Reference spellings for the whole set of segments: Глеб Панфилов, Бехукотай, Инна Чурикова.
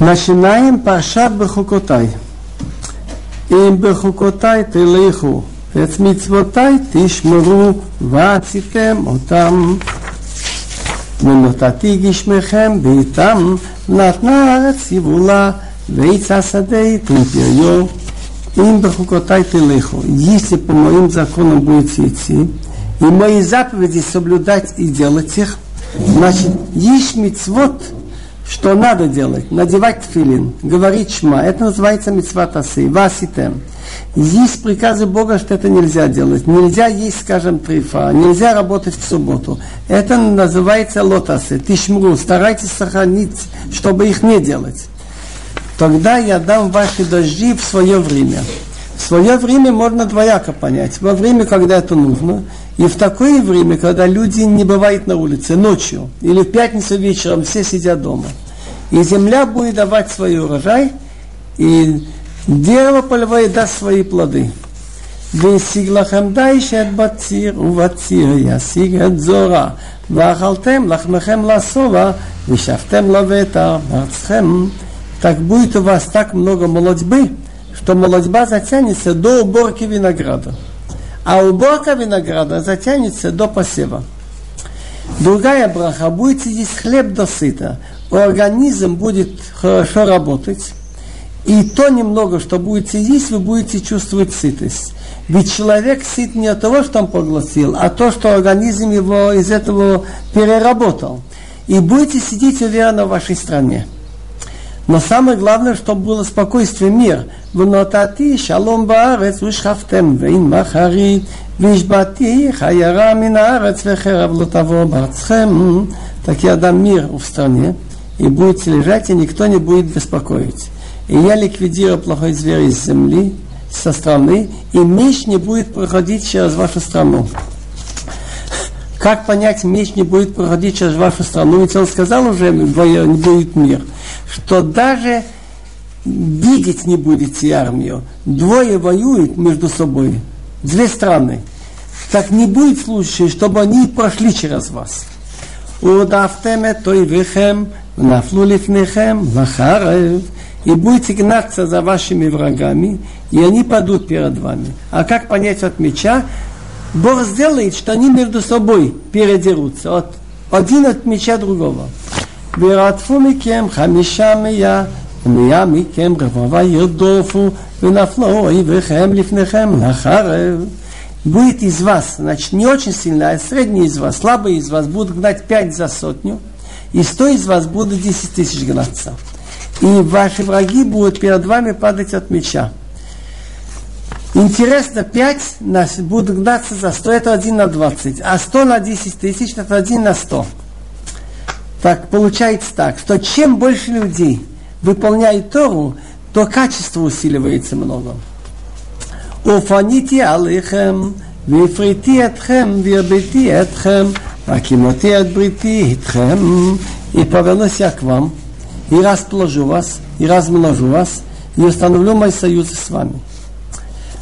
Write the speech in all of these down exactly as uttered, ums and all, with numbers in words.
Начинаем Паша Бехукотай. Им Бехукотай ты лиху, эт митцвотай ты шмуру, вацитем отам. ונתתי גשמכם בעיתם, נתנה הארץ יבולה, ועץ השדה תפריו, אם בחוקותי תלכו. Если по моим законам будете идти, и мои заповеди соблюдать и делать их, значит, есть мицвот, что надо делать, надевать тфилин, говорить шма, это называется мицват асе, васитем. Есть приказы Бога, что это нельзя делать. Нельзя есть, скажем, трифа, нельзя работать в субботу. Это называется лотасы, тишмру, старайтесь сохранить, чтобы их не делать. Тогда я дам ваши дожди в свое время. В свое время можно двояко понять. Во время, когда это нужно, и в такое время, когда люди не бывают на улице, ночью, или в пятницу вечером, все сидят дома. И земля будет давать свой урожай, и дерево полевое даст свои плоды. Так будет у вас так много молодьбы, что молодьба затянется до уборки винограда. А уборка винограда затянется до посева. Другая браха. Будете есть хлеб до сыта. Организм будет хорошо работать. И то немного, что будете есть, вы будете чувствовать сытость. Ведь человек сыт не от того, что он поглотил, а то, что организм его из этого переработал. И будете сидеть уверенно в вашей стране. Но самое главное, чтобы было спокойствие, мир. «Внотати шалом баарец вишхафтем вейн махарит, вишбати хаяра минаарец вехерав лотаво барцхем». Так я дам мир в стране, и будете лежать, и никто не будет беспокоить. И я ликвидирую плохой зверь из земли, со страны, и меч не будет проходить через вашу страну. Как понять, меч не будет проходить через вашу страну? Ведь он сказал уже, не будет мир. Что даже видеть не будете армию. Двое воюют между собой, две страны. Так не будет случая, чтобы они прошли через вас. И будете гнаться за вашими врагами, и они падут перед вами. А как понять от меча? Бог сделает, что они между собой передерутся. От, один от меча другого. Будет из вас, значит, не очень сильно, а средний из вас, слабый из вас, будут гнать пять за сотню, и сто из вас будут десять тысяч гнаться. И ваши враги будут перед вами падать от меча. Интересно, пять будут гнаться за сто, это один на двадцать, а сто на десять тысяч, это один на сто. Так получается так, что чем больше людей выполняет Тору, то качество усиливается много. Уфанити алейхем, вифрити этхем, вирбити этхем, акимоти отбрити этхем. И повернусь я к вам, и расположу вас, и размножу вас, и установлю мой союз с вами.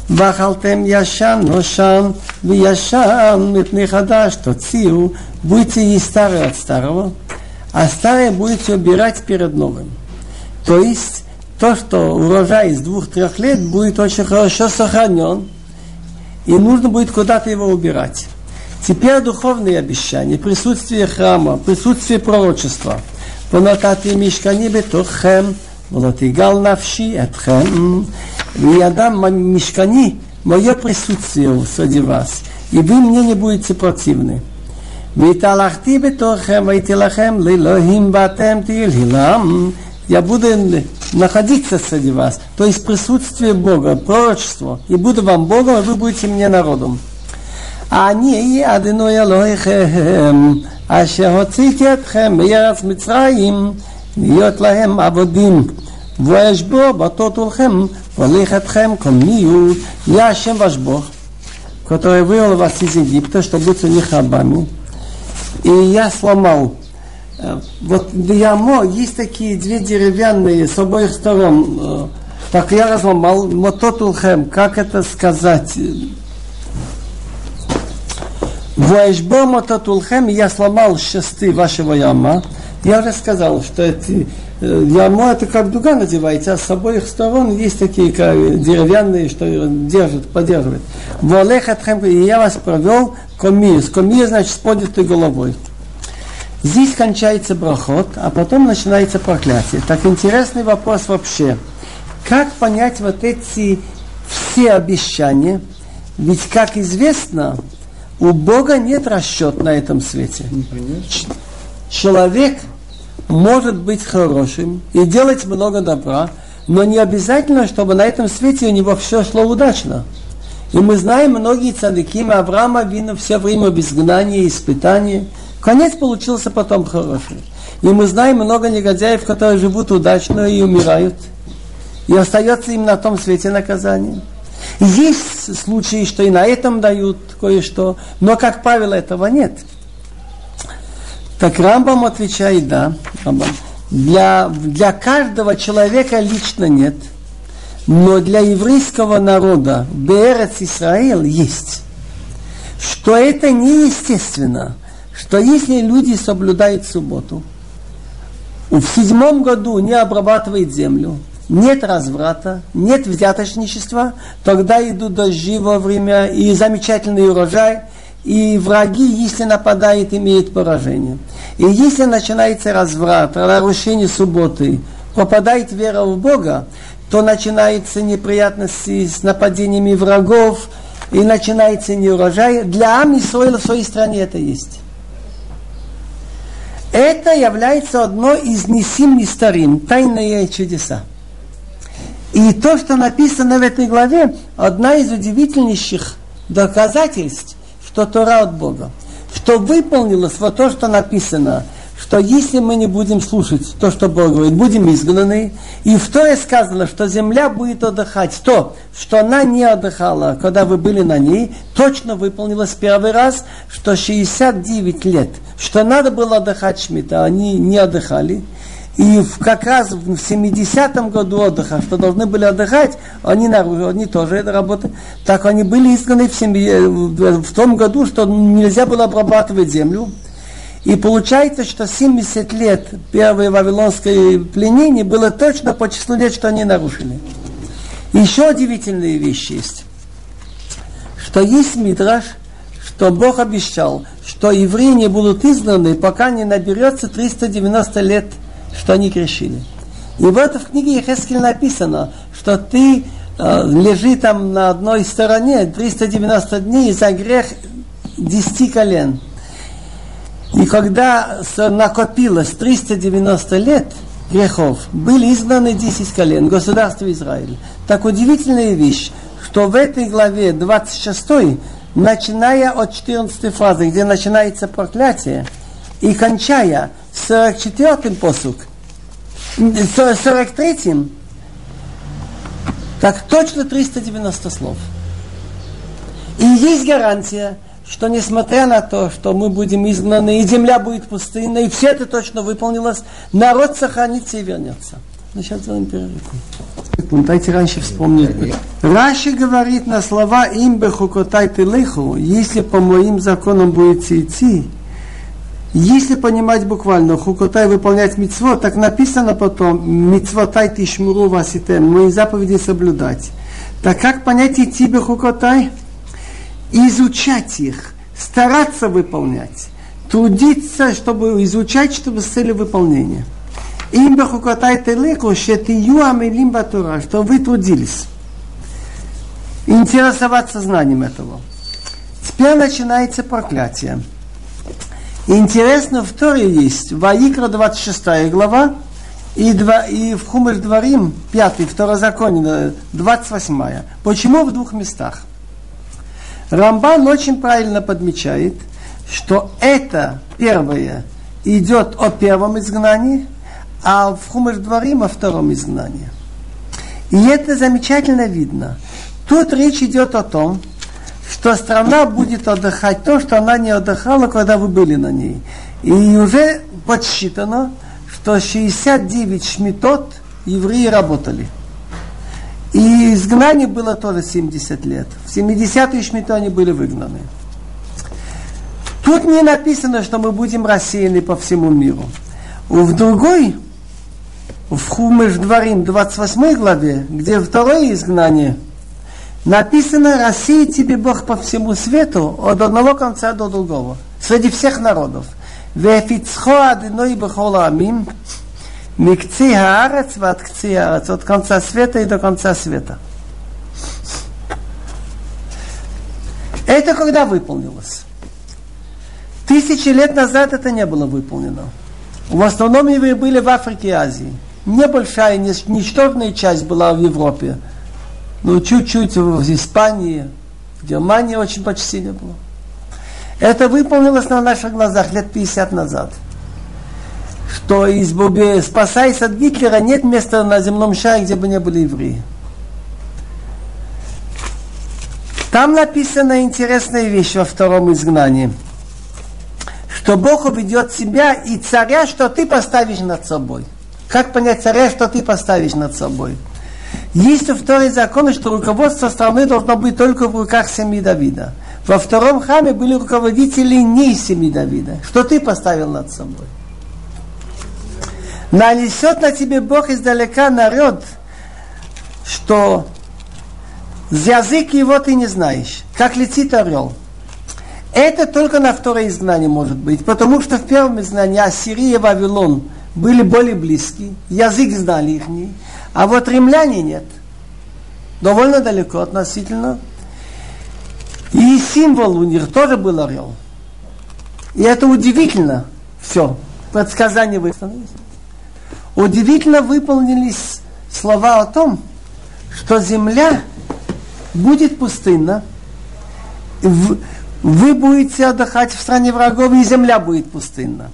Вахалтем яшан, ношан, вияшан, митнихадаш, тоцию. Будете есть старое от старого, а старое будете убирать перед новым. То есть, то, что урожай из двух-трех лет будет очень хорошо сохранен, и нужно будет куда-то его убирать. Теперь духовные обещания, присутствие храма, присутствие пророчества. «Понатати мишкани бетохем, волотигал навши этхем». «Я дам мишкани, мое присутствие среди вас, и вы мне не будете противны». «Виталахти бетохем, вайтилахем, лилохим батем тилхилам». Я буду находиться среди вас, то есть присутствие Бога, пророчество. И буду вам Богом, и вы будете мне народом. «Ани адыну ялохехем». אשר הוצאתי אתכם מארץ מצרים, להיות להם עבודים, ואשבור בתות ולכם, ולך אתכם כמיהו, я השם ואשבור, который вывел вас из Египта, чтобы быть у них рабами. И я сломал. Вот в Ямо есть такие две деревянные с обоих сторон. Так я разломал. Мотот улхем, как это сказать? «Воэшбо мототулхем, я сломал шесты вашего яма, Я уже сказал, что это, ярмо это как дуга надевается, а с обоих сторон есть такие как, деревянные, что держат, поддерживают. И я вас провел комиюс. Комиюс значит с поднятой головой. Здесь кончается брахот, а потом начинается проклятие. Так интересный вопрос вообще. Как понять вот эти все обещания? Ведь, как известно, у Бога нет расчета на этом свете. Ч- человек может быть хорошим и делать много добра, но не обязательно, чтобы на этом свете у него все шло удачно. И мы знаем, многие цадыки, Авраама Авину все время в изгнании и испытании. Конец получился потом хороший. И мы знаем много негодяев, которые живут удачно и умирают. И остается им на том свете наказание. Есть случаи, что и на этом дают кое-что, но, как правило, этого нет. Так Рамбам отвечает, да, Рамбам. Для, для каждого человека лично нет, но для еврейского народа Беэрец Исраэль есть. Что это неестественно, что если люди соблюдают субботу, в седьмом году не обрабатывают землю, нет разврата, нет взяточничества, тогда идут дожди во время, и замечательный урожай, и враги, если нападают, имеют поражение. И если начинается разврат, нарушение субботы, пропадает вера в Бога, то начинаются неприятности с нападениями врагов, и начинается неурожай. Для Ам Исраэля в своей стране это есть. Это является одной из несим мистарим, тайные чудеса. И то, что написано в этой главе, одна из удивительнейших доказательств, что Тора от Бога. Что выполнилось вот то, что написано, что если мы не будем слушать то, что Бог говорит, будем изгнаны. И в Торе сказано, что земля будет отдыхать. То, что она не отдыхала, когда вы были на ней, точно выполнилось первый раз, что шестьдесят девять лет. Что надо было отдыхать Шмита, они не отдыхали. И как раз в семидесятом году отдыха, что должны были отдыхать, они, они тоже это работали. Так они были изгнаны в, семь, в том году, что нельзя было обрабатывать землю. И получается, что семьдесят лет первое вавилонское пленение было точно по числу лет, что они нарушили. Еще удивительные вещи есть. Что есть мидраш, что Бог обещал, что евреи не будут изгнаны, пока не наберется триста девяносто лет, что они грешили. И вот в книге Иезекииля написано, что ты э, лежи там на одной стороне триста девяносто дней за грех десяти колен. И когда накопилось триста девяносто лет грехов, были изгнаны десять колен, государство Израиль. Так удивительная вещь, что в этой главе двадцать шестой, начиная от четырнадцатой фразы, где начинается проклятие, и кончая сорок четвёртым посук, сорок третьим, так точно триста девяносто слов. И есть гарантия, что несмотря на то, что мы будем изгнаны, и земля будет пустынна, и все это точно выполнилось, народ сохранится и вернется. Ну, сейчас сделаем перерыв. Дайте раньше вспомнить. Раши говорит на слова «Им бехукотай тилеху», если по моим законам будете идти. Если понимать буквально, хукотай выполнять мицвот, так написано потом, мицвотай тишмуру васитем, мои заповеди соблюдать. Так как понять идти бехукотай? Изучать их, стараться выполнять, трудиться, чтобы изучать, чтобы с целью выполнения. Им бехукотай телеку, шетию амилим батура, что вы трудились. Интересоваться знанием этого. Теперь начинается проклятие. Интересно, в Торе есть Ваикра двадцать шестая глава и, два, и в Хумеш Дварим пятая, Второзаконие двадцать восьмая. Почему в двух местах? Рамбан очень правильно подмечает, что это первое идет о первом изгнании, а в Хумеш Дварим о втором изгнании. И это замечательно видно. Тут речь идет о том, что страна будет отдыхать то, что она не отдыхала, когда вы были на ней. И уже подсчитано, что шестьдесят девять шмитот евреи работали. И изгнание было тоже семьдесят лет. В семидесятые шмиту они были выгнаны. Тут не написано, что мы будем рассеяны по всему миру. В другой, в Хумеш Дварим, двадцать восьмой главе, где второе изгнание, написано: «Рассеет тебе Бог по всему свету, от одного конца до другого, среди всех народов. Вефицхо адиной бехола амим, микци хаарец ват кци хаарец», от конца света и до конца света. Это когда выполнилось. Тысячи лет назад это не было выполнено. В основном евреи были в Африке и Азии. Небольшая, ничтожная часть была в Европе. Ну, чуть-чуть в Испании, в Германии очень почти не было. Это выполнилось на наших глазах лет пятьдесят назад. Что из Бубе, спасаясь от Гитлера, нет места на земном шаре, где бы не были евреи. Там написана интересная вещь во втором изгнании. Что Бог уведет тебя и царя, что ты поставишь над собой. Как понять царя, что ты поставишь над собой? Есть в Торе закон, что руководство страны должно быть только в руках семьи Давида. Во втором храме были руководители не из семьи Давида. Что ты поставил над собой? Нанесет на тебе Бог издалека народ, что язык его ты не знаешь, как летит орел. Это только на второе изгнание может быть, потому что в первом изгнании Ассирия и Вавилон были более близки, язык знали их, а вот римляне нет. Довольно далеко относительно. И символ у них тоже был орел. И это удивительно все. Предсказания выполнились. Удивительно выполнились слова о том, что земля будет пустынна, вы будете отдыхать в стране врагов, и земля будет пустынна.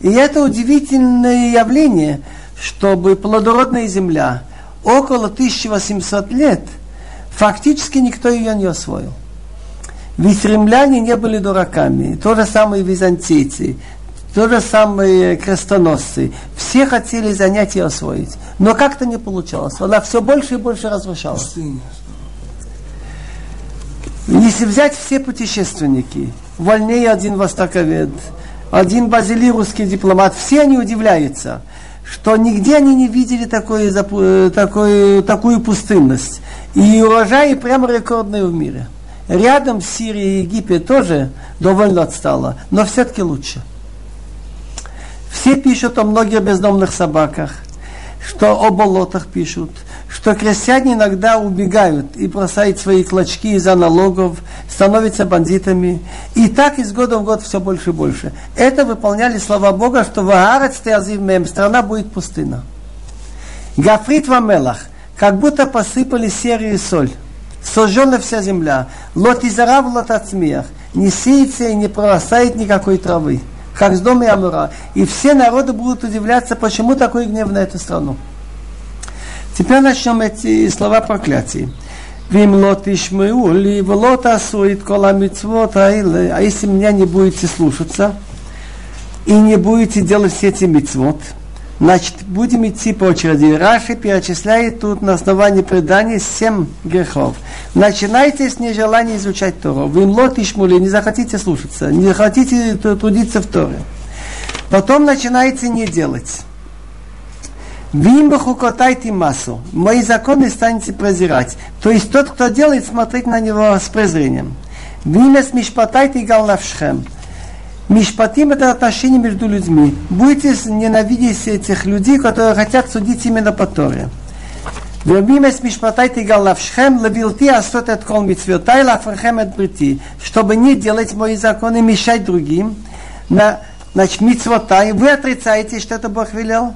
И это удивительное явление, чтобы плодородная земля около тысяча восемьсот лет, фактически никто ее не освоил. Ведь римляне не были дураками. То же самое византийцы, то же самое крестоносцы. Все хотели занять и освоить. Но как-то не получалось. Она все больше и больше разрушалась. Если взять все путешественники, вольнее один востоковед, один Базилий, русский дипломат, все они удивляются, что нигде они не видели такой, такой, такую пустынность. И урожаи прямо рекордные в мире. Рядом Сирия и Египет тоже довольно отстала, но все-таки лучше. Все пишут о многих бездомных собаках, что о болотах пишут, что крестьяне иногда убегают и бросают свои клочки из-за налогов, становятся бандитами. И так из года в год все больше и больше. Это выполняли слова Бога, что «Ваарец теазив мем», страна будет пустына. Гафрит вамелах, как будто посыпали серию и соль. Сожжена вся земля. Лот изарав лот ацмиях, не сеется и не прорастает никакой травы, как с дома и Амура. И все народы будут удивляться, почему такой гнев на эту страну. Теперь начнем эти слова проклятий. «Вим лот ишмеу ли влот асуит кола митцвот аиле». А если меня не будете слушаться и не будете делать все эти митцвот, значит, будем идти по очереди. Раши перечисляет тут на основании предания семь грехов. Начинайте с нежелания изучать Тору. Вы им лот и шмули, не захотите слушаться, не захотите трудиться в Торе. Потом начинайте не делать. Вы им бехукотайте массу. Мои законы станете презирать. То есть тот, кто делает, смотреть на него с презрением. Вы им смешпатайте галнавшхем. Мишпатим – это отношение между людьми. Будете ненавидеть этих людей, которые хотят судить именно по Торе. Чтобы не делать мои законы, мешать другим. Значит, мицвотай. Вы отрицаете, что это Бог велел.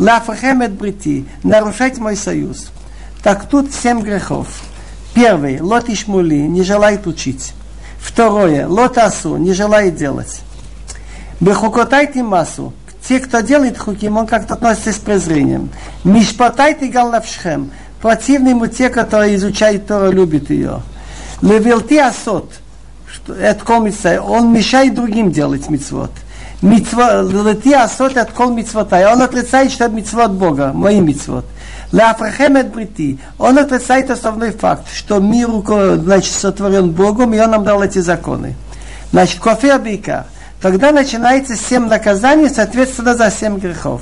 Лафрхем эт брити. Нарушать мой союз. Так тут семь грехов. Первый – лот ишмули, не желает учить. Второе, лотасу, не желает делать. Бехукотайте массу. Те, кто делает хуким, он как-то относится с презрением. Мишпатайте галнавшхем. Противны ему те, которые изучают Тору, любят ее. Левелти асот. Эткол митцвотай. Он мешает другим делать митцвот. Левелти асот, эткол митцвотай. Он отрицает, что это митцвот Бога, мои митцвот. Он отрицает основной факт, что мир, значит, сотворен Богом, и Он нам дал эти законы. Значит, кофе абика, тогда начинается семь наказаний, соответственно, за семь грехов.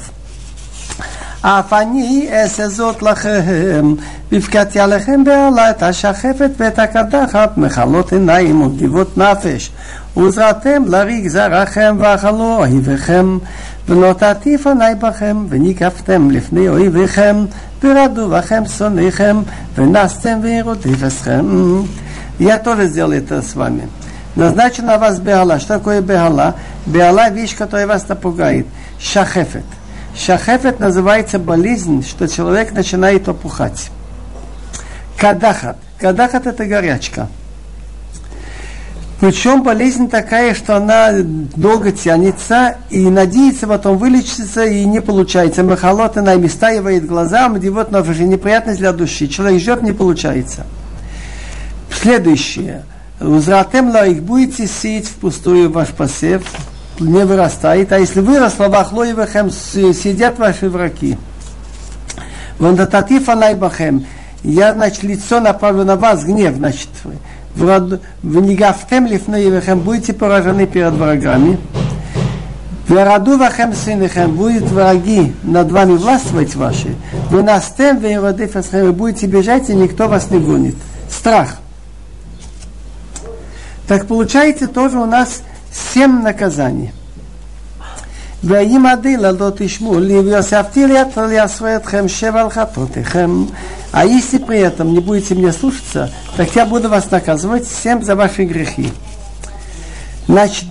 Афани эсэзот лахэм, бивкатя лахэм беала, это шахефет, бета кадахат, мехалот инаим, удивот нафеш, узратем ларик зарахем вахало, оивэхэм, ונתתי פני בכם, וניקפתם לפני אויביכם, ורדו בכם שונאיכם, ונסתם ויראות יבשכם. Я тоже сделал это с вами. Назначена на вас беала. Что такое беала? Беала – вещь, которая вас напугает. Шахефет. Шахефет называется болезнь, что человек начинает опухать. Кадахат. Кадахат – это горячка. Причем болезнь такая, что она долго тянется и надеется потом вылечиться, и не получается. Махалот, она истаивает глаза, мдивот, но уже неприятность для души. Человек ждет, не получается. Следующее. Узратем лаих, будете сеять впустую ваш посев, не вырастает. А если выросло, вахлоевэхэм, сидят ваши враги. Вандататифа найбахэм. Я, значит, лицо направлю на вас, гнев, значит, вы. В негафтем лифноевихем будете поражены перед врагами. В раду вахем сынихем будут враги над вами властвовать ваши. Вы настем в ироды фасхем будете бежать, и никто вас не гонит. Страх. Так получается тоже у нас семь наказаний. А если при этом не будете меня слушаться, так я буду вас наказывать всем за ваши грехи. Значит,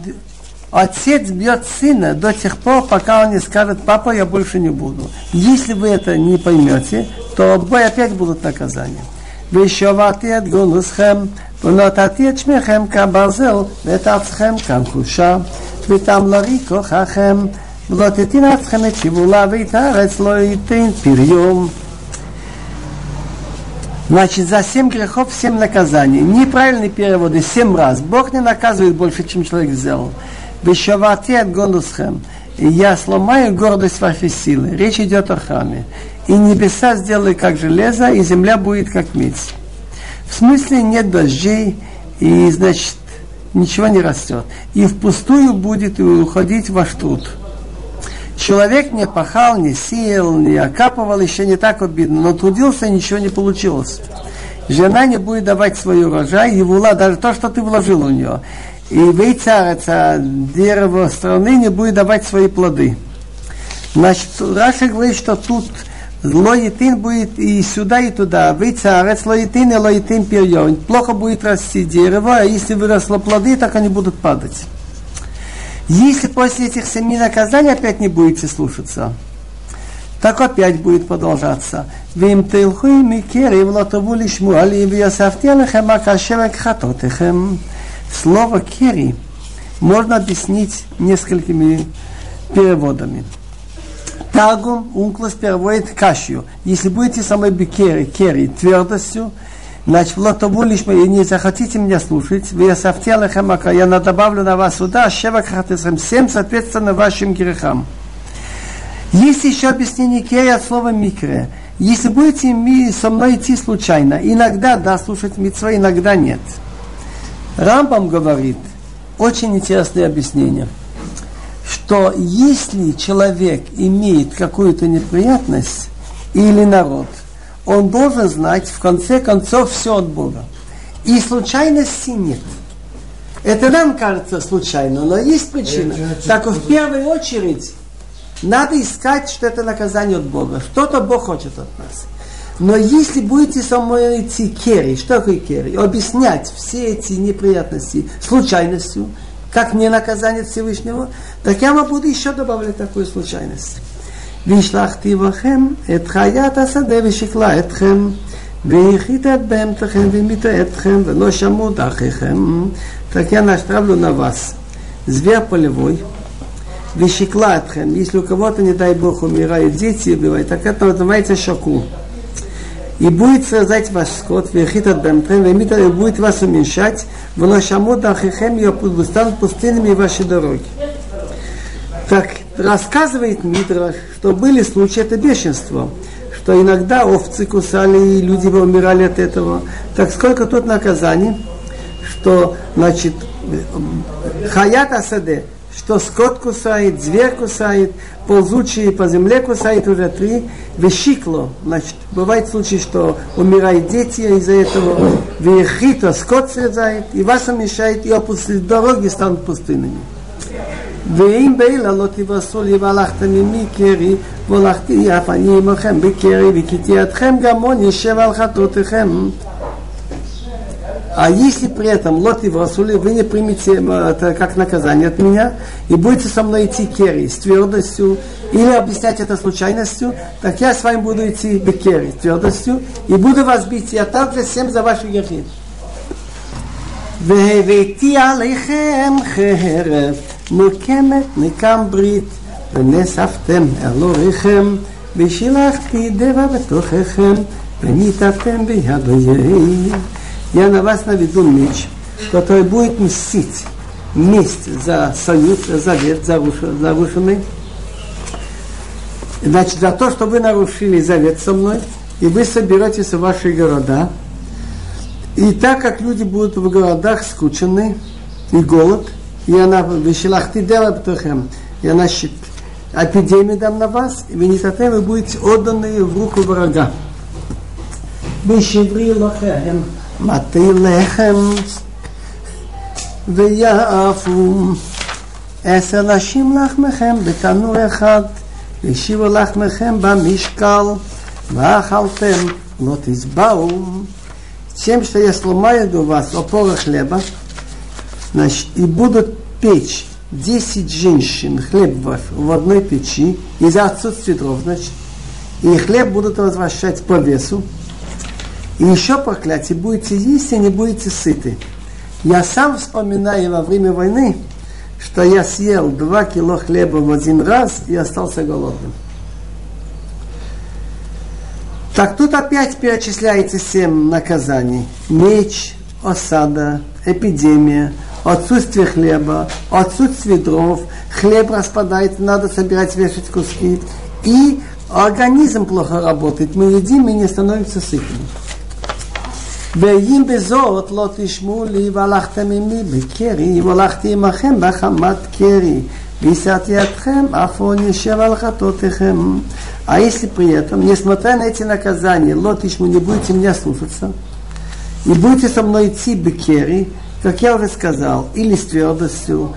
отец бьет сына до тех пор, пока он не скажет: папа, я больше не буду. Если вы это не поймете, то опять будут наказания. ותאם לרי כוחכם, ולא תתין עצכם את שיבולה, ואת הארץ לא ייתן פריום. Значит, за семь грехов семь наказаний. Неправильные переводы семь раз. Бог не наказывает больше, чем человек сделал. Вешавати от гонусхем. Я сломаю гордость вашей силы. Речь идет о храме. И небеса сделаю как железо, и земля будет как медь. В смысле нет дождей, и, значит, ничего не растет. И впустую будет уходить ваш труд. Человек не пахал, не сеял, не окапывал, еще не так обидно, но трудился, и ничего не получилось. Жена не будет давать свой урожай, и вула, даже то, что ты вложил у нее. И вейцареца, дерево страны, не будет давать свои плоды. Значит, Раша говорит, что тут лоитин будет и сюда, и туда. Вейцарец, лоитин и лоитин перьон. Плохо будет расти дерево, а если выросло плоды, так они будут падать. Если после этих семи наказаний опять не будете слушаться, так опять будет продолжаться. Слово «кери» можно объяснить несколькими переводами. Таргум, унклос переводит кашью. Если будете самой бикери, кери, твердостью, значит, влатобулишма, и не захотите меня слушать, я надобавлю на вас сюда, шевакхатесам, всем соответственно вашим грехам. Есть еще объяснение кери от слова микре. Если будете со мной идти случайно, иногда да, слушать мицва, иногда нет. Рамбам говорит, очень интересное объяснение, что если человек имеет какую-то неприятность или народ, он должен знать, в конце концов, все от Бога. И случайности нет. Это нам кажется случайно, но есть причина. Так в первую очередь надо искать, что это наказание от Бога. Что-то Бог хочет от нас. Но если будете со мной идти керри, что такое керри, объяснять все эти неприятности случайностью, как не наказание Всевышнего, так я вам буду еще добавлять такую случайность. «Вишлахти вахем, эт хаят асаде вишикла этхем, вихит эт бэмтхем, вимита этхем, веношаму дахихем». Так я наштравлю на вас зверь полевой, вишикла этхем. Если у кого-то, не дай Бог, умирают дети и убивают, так это называется шоку. И будет срезать ваш скот, вихит эт бэмтхем, вимита, и будет вас уменьшать, веношаму дахихем, и станут пустынными ваши дороги. Так рассказывает Мидраш, что были случаи, это бешенство, что иногда овцы кусали, и люди умирали от этого. Так сколько тут наказаний, что, значит, хаят асаде, что скот кусает, зверь кусает, ползучие по земле кусает, уже три. Вешикло, значит, бывает случай, что умирают дети из-за этого. Вехито, скот срезает, и вас мешает, и опустили дороги, станут пустынными. ואם בעילה לא תבשרו לי והלכתם עמי קרי והלכתי אף אני עמכם בקרי וכיתי אתכם גמון ישב על חטאותיכם. А если при этом лоти в Расуле, вы не примете это как наказание от меня, и будете со мной идти керри с твердостью, или объяснять это случайностью, так я с вами буду идти бекерри с твердостью, и буду вас бить, я также всем за ваши грехи. והבאתי עליכם חרב מוקמת נקם ברית ונספתם על אוריכם ושילחתי דבע בתוככם וניתתם ביד אויב. Я на вас наведу меч, который будет мстить, месть за союз, за завет нарушенный. Значит, за то, что вы нарушили завет со мной, и вы соберетесь в ваши города. И так как люди будут в городах скучены, и голод, и она вещелах ты дела птахем, и она эпидемию дам на вас, и винитатем вы будете отданы в руку врага. Бешеври лохем, маты лехем, вияфум, эсалашим лахмехем, бетану эхад, вешива лахмехем бамишкал, вахалтем, лот избаум. Тем, что я сломаю до вас опора хлеба, значит, и будут печь десять женщин хлеб ваш в одной печи, из-за отсутствия дров, значит, и хлеб будут возвращать по весу, и еще проклятие, будете есть и не будете сыты. Я сам вспоминаю во время войны, что я съел два кило хлеба в один раз и остался голодным. Так тут опять перечисляется семь наказаний. Меч, осада, эпидемия, отсутствие хлеба, отсутствие дров, хлеб распадается, надо собирать, вешать куски. И организм плохо работает, мы едим и не становимся сытыми. ואם בזאת לא תשמעו לי והלכתם עמי בקרי והלכתי עמכם בחמת קרי ויסעתי אתכם אף עון ישב על חטאותיכם. А если при этом, несмотря на эти наказания, лотишму не будете меня слушаться, и будете со мной идти бекери, как я уже сказал, или с твердостью,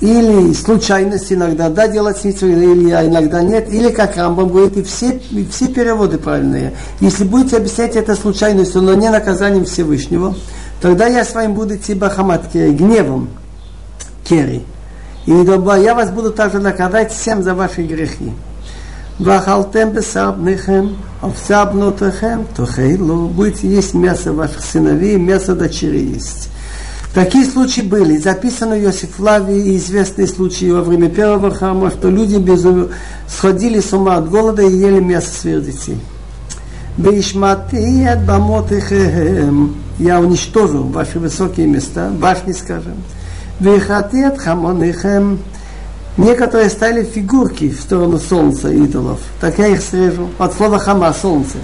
или случайность иногда, да, делать сницу, или я иногда нет, или как Рамбам говорит, и все, и все переводы правильные. Если будете объяснять это случайностью, но не наказанием Всевышнего, тогда я с вами буду идти бахамат кери, гневом кери. И я вас буду также наказать всем за ваши грехи. Вахалтем бесабныхем, овсябнутыхем, тухейлу, будете есть мясо ваших сыновей, мясо дочерей есть. Такие случаи были. Записано в Иосиф Флавии, известные случаи во время первого храма, что люди безумно сходили с ума от голода и ели мясо своих детей. Бейшмати от бамотыхем, я уничтожу ваши высокие места, башни, скажем. Вейхати от хамоныхем. Некоторые ставили фигурки в сторону солнца, идолов. Так я их срежу. От слова хама, солнце.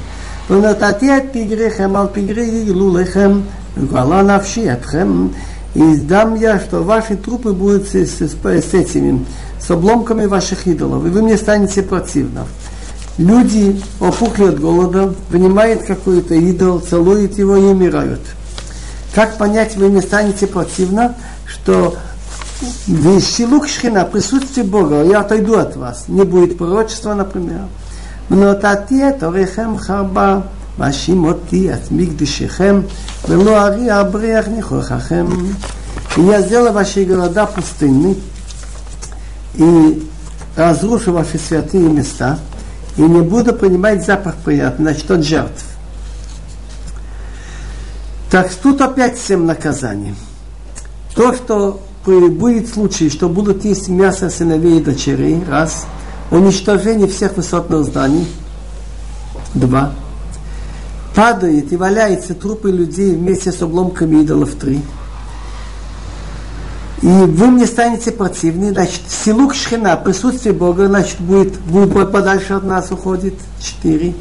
И сдам я, что ваши трупы будут с, с, с этими, с обломками ваших идолов. И вы мне станете противно. Люди опухли от голода, принимают какой-то идол, целуют его и умирают. Как понять, вы мне станете противно, что... Вещилук шхина, присутствие Бога, я отойду от вас, не будет пророчества, например. Но татье торехем харба, вашимоти от мигдышехем, велуари абрех нихохахем. Я сделаю ваши города пустынны и разрушу ваши святые места, и не буду принимать запах приятный, значит, от жертв. Так тут опять семь наказаний. То, что будет случай, что будут есть мясо сыновей и дочерей, раз. Уничтожение всех высотных зданий, два. Падает и валяются трупы людей вместе с обломками идолов, три. И вы мне станете противны, значит, силук шхина, присутствие Бога, значит, будет, будет подальше от нас уходит, четыре.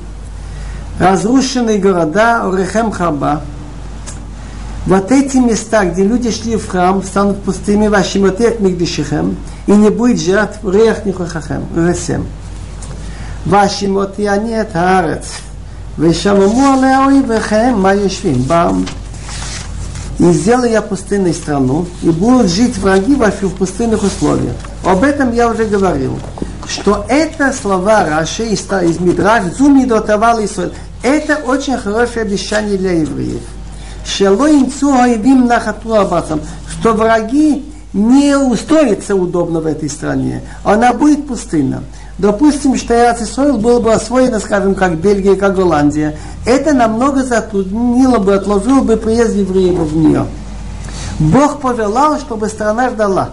Разрушенные города, орехем хаба. Вот эти места, где люди шли в храм, станут пустыми вашими от мигдешихем, и не будет жертв рех нихохахем, ресем. Вашим от я нет, арец. Вешамому алеой вехем маешвим, бам. И сделаю я пустынной страну, и будут жить враги ваши в пустынных условиях. Об этом я уже говорил, что это слова Раши из, из Мидраш, Зуми дотовал Исраэль. Это очень хорошее обещание для евреев. Что враги не устроятся удобно в этой стране, она будет пустынна. Допустим, что Эрец-Исраэль было бы освоено, скажем, как Бельгия, как Голландия. Это намного затруднило бы, отложило бы приезд евреев в нее. Бог пожелал, чтобы страна ждала.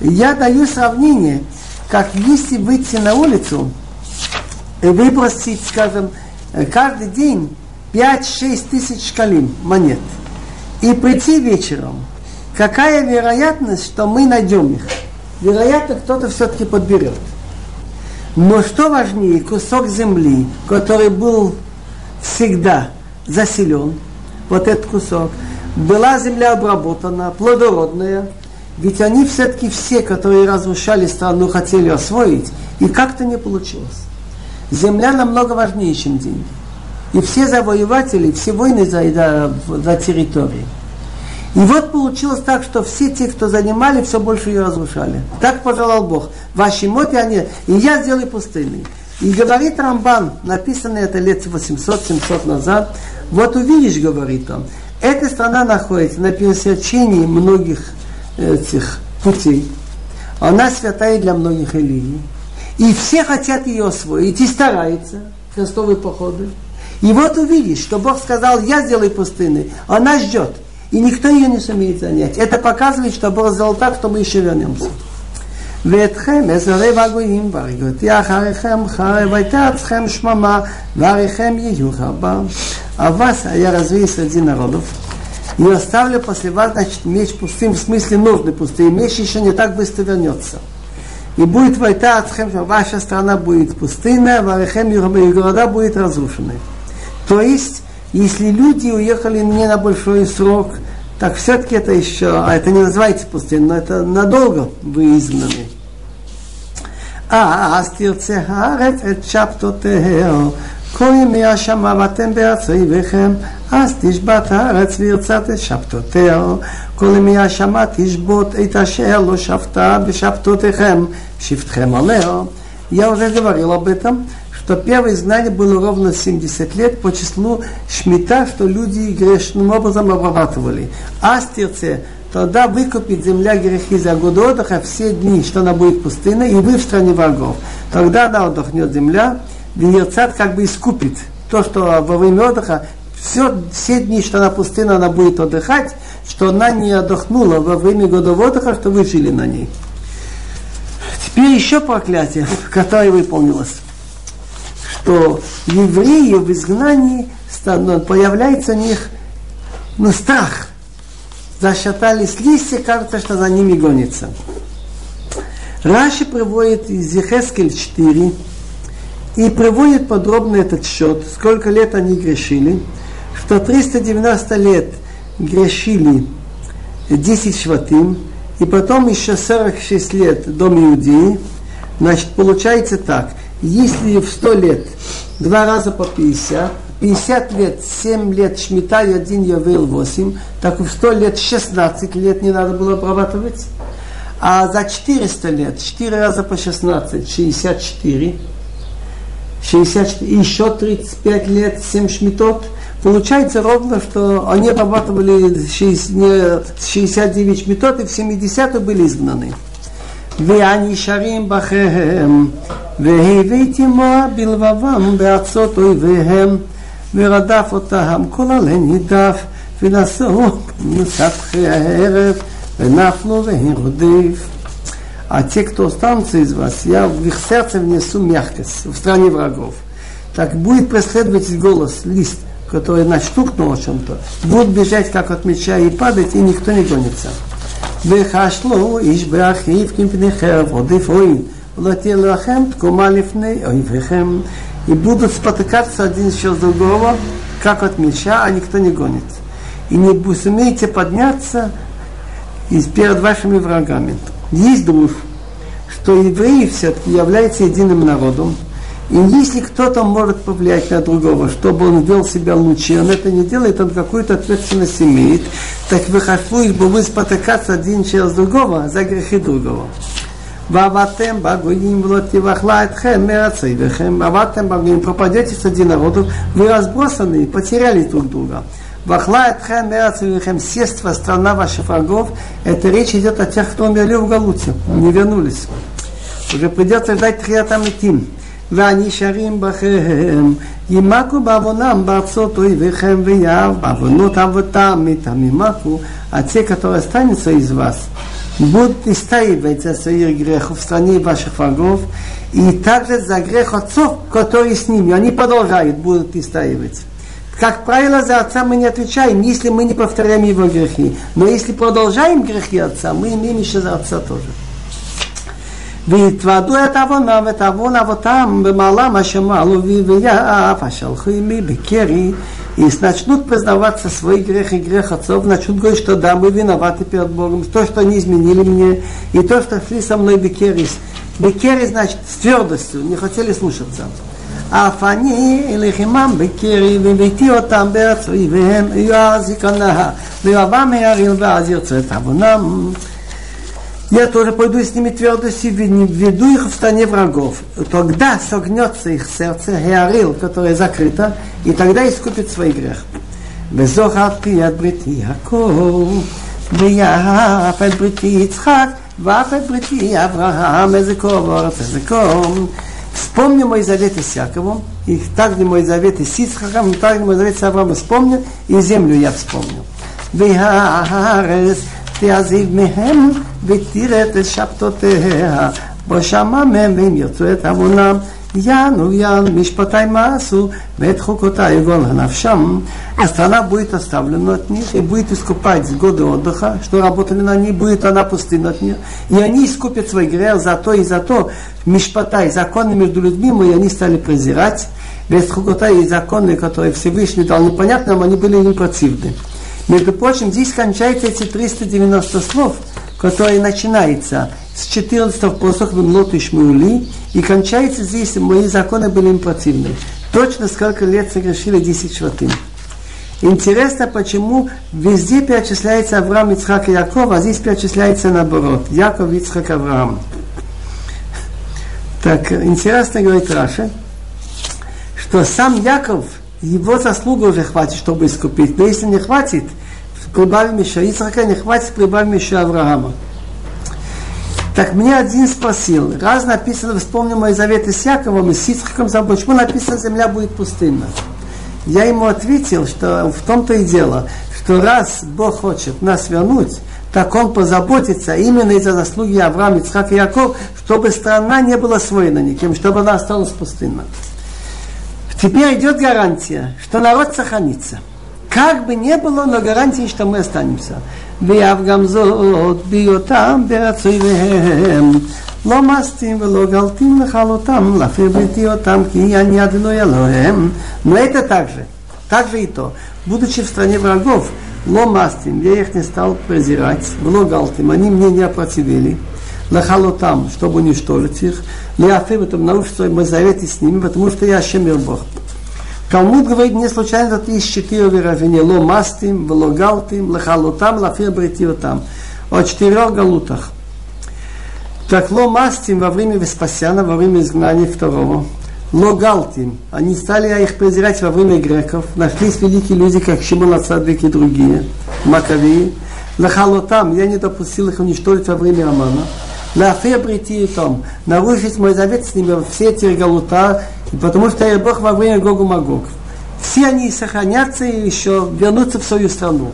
Я даю сравнение, как если выйти на улицу и выбросить, скажем, каждый день пять-шесть тысяч шкалим монет. И прийти вечером. Какая вероятность, что мы найдем их? Вероятно, кто-то все-таки подберет. Но что важнее, кусок земли, который был всегда заселен, вот этот кусок, была земля обработана, плодородная, ведь они все-таки все, которые разрушали страну, хотели освоить, и как-то не получилось. Земля намного важнее, чем деньги. И все завоеватели, все войны за, за, за территории. И вот получилось так, что все те, кто занимали, все больше ее разрушали. Так пожелал Бог. Ваши моти они, и я сделаю пустыней. И говорит Рамбан, написано это лет восемьсот-семьсот назад, вот увидишь, говорит он, эта страна находится на пересечении многих этих путей. Она святая для многих религий. И все хотят ее освоить, и стараются, крестовые походы. И вот увидишь, что Бог сказал, я сделаю пустыней, она ждет. И никто ее не сумеет занять. Это показывает, что Бог сделал так, что мы еще вернемся. А вас я развею среди народов. И оставлю после вас, значит, меч пустым, в смысле нужный пустым. Меч еще не так быстро вернется. И будет ваша страна будет пустынная, и города будут разрушены. То есть, если люди уехали не на большой срок, так все-таки это еще, а это не называется пустыней, но это надолго вы изгнаны. А астирце харец эт шаптотео, коимеа шамаватем беацоивехем, астишбат харец вирцат эт шаптотео, коимеа шамат ишбот эт ашер ло шафта бешаптотехем, шифтхем алео. Я уже говорил об этом, что первое изгнание было ровно семьдесят лет по числу шмита, что люди грешным образом обрабатывали. Астерце, тогда выкупит земля грехи за годы отдыха все дни, что она будет пустынной, и вы в стране врагов. Тогда она отдохнет земля, Венерцат как бы искупит то, что во время отдыха, все, все дни, что она пустынна, она будет отдыхать, что она не отдохнула во время годов отдыха, что вы жили на ней. Теперь еще проклятие, которое выполнилось, что евреи в изгнании появляется у них ну, страх. Зашатались листья, кажется, что за ними гонится. Раши приводит из Ехескель четыре и приводит подробно этот счет, сколько лет они грешили, что триста девяносто лет грешили десять шватим, и потом еще сорок шесть лет до Иудеи. Значит, получается так. Если в сто лет два раза по пятьдесят, пятьдесят лет, семь лет шмита и один йовель восемь, так в сто лет шестнадцать лет не надо было обрабатывать. А за четыреста лет, четыре раза по шестнадцать, шестьдесят четыре, шестьдесят четыре, еще тридцать пять лет, семь шмитот, получается ровно, что они обрабатывали шестьдесят девять шмитот и в семидесятых были изгнаны. והנשארים בכם, והבאתי מועה בלבבם בארצות אויביהם, ורדף אותם כל עלי נידף, ונשאו כניסת חרב, ונפלו והם רודף. А те, кто останутся из вас, я в их сердце внесу мягкость в стране врагов. Так будет преследовать голос, лист, который наштукнул о чем-то, будут бежать, как от меча, и падать, и никто не гонится. וחשלו איש באחיו כמפני חרב עודף אויב ולא תהיה לכם תקומה לפני אויביכם и будут спотыкаться один еще с другого, как от меча, а никто не гонит. и не сумеете подняться из перед вашими врагами. Есть дружь, что евреи все-таки являются единым народом, и если кто-то может повлиять на другого, чтобы он вел себя лучше, он это не делает, он какую-то ответственность имеет, так выходит, что вы спотыкаться один через другого за грехи другого. Ваватем багуим влотивахлаэтхем мерацейвехем. Аватем багуим, пропадете среди народов, вы разбросаны и потеряли друг друга. Вахлаэтхем мерацейвехем, сество, страна ваших врагов. Это речь идет о тех, кто умерли в Галуте, не вернулись. Уже придется ждать триатамитим. והנשארים בכם ימקו בעוונם בארצות אויביכם ויעב בעוונות אבותם איתם ימקו עצי כתורס תניצו יזבס בוד תסתייבץ אסויר גרח ופסטרני ваших врагов и также за грех отцов, которые с ними, они продолжают, будут истаивать. Как правило, за отца мы не отвечаем, если мы не повторяем его грехи. Но если продолжаем грехи отца, мы имеем еще за отца тоже. והתוועדו את עוונם ואת עוון אבותם במעלם אשר מעלו בי ויעף אשר חיימי בקרי. И начнут признаваться свои грехи, грех отцов, начнут говорить, что да, мы виноваты перед Богом, то, что они изменили мне, и то, что шли со мной бекерис. Бекерис значит с твердостью, не хотели слушаться. אף אני אלחימם בקרי וביתי אותם בעצוי והם יעזיקנה ויעבם הערים ואז ירצו את עוונם. Я тоже пойду с ними твердостью, введу их в стране врагов. Тогда согнется их сердце, геарил, которое закрыто, и тогда искупит свой грех. Вспомни мой завет с Яковом, и также мой завет с Ицхаком, и также мой завет с Авраамом вспомнил, и землю я вспомнил. תעזיב מהם ותראה את שבתותיה בשמה מהם והם ירצו את עוונם יענו יען משפטי מעשו ואת חוקותי יגול הנפשם. Страна будет оставлена от них и будет искупать годы отдыха, что работали на ней, будет она пустынна от них, и они искупят свой грех за то и за то, мишпатай, законы между людьми, мы они стали презирать, ведь хукотай и законы, которые Всевышний дал непонятным, они были им противны. Между прочим, здесь кончаются эти триста девяносто слов, которые начинаются с четырнадцатого посоха Нот и Шмуэли, и кончаются здесь, мои законы были им противны. Точно сколько лет согрешили десять шватым. Интересно, почему везде перечисляется Авраам, Ицхак и Яков, а здесь перечисляется наоборот. Яков, Ицхак, Авраам. Так, интересно, говорит Раши, что сам Яков, его заслуга уже хватит, чтобы искупить. Но если не хватит, прибавим еще Ицхака, не хватит, прибавим еще Авраама. Так мне один спросил, раз написано, вспомни мои заветы с Яковом и с Ицхаком, почему написано, земля будет пустынна? Я ему ответил, что в том-то и дело, что раз Бог хочет нас вернуть, так Он позаботится именно из-за заслуги Авраама, Ицхака и Якова, чтобы страна не была освоена никем, чтобы она осталась пустынна. Теперь идет гарантия, что народ сохранится. Как бы ни было, но гарантия, что мы останемся. Но это также, также и то. Будучи в стране врагов, ломастим, я их не стал презирать, влогалтим, они мне не опротивили. Лахалотам, чтобы уничтожить их, Леафим, это научится мой завет и с ними, потому что я Ашемир Бог. Талмуд говорит, не случайно тут есть четыре выражения, ломастим, влогалтим, лахалотам, лафир бритиотам, о четырех галутах. Так ломастим во время Веспасиана, во время изгнания второго, логалтим, они стали их презирать во время греков, нашлись великие люди, как Шимон а-Цадик и другие, Маковеи, лахалотам, я не допустил их уничтожить во время Амана, Лафе прийти и там, нарушить мой завет с ними, все эти галута, потому что я Бог во время Гогу Магог. Все они сохранятся и еще вернутся в свою страну.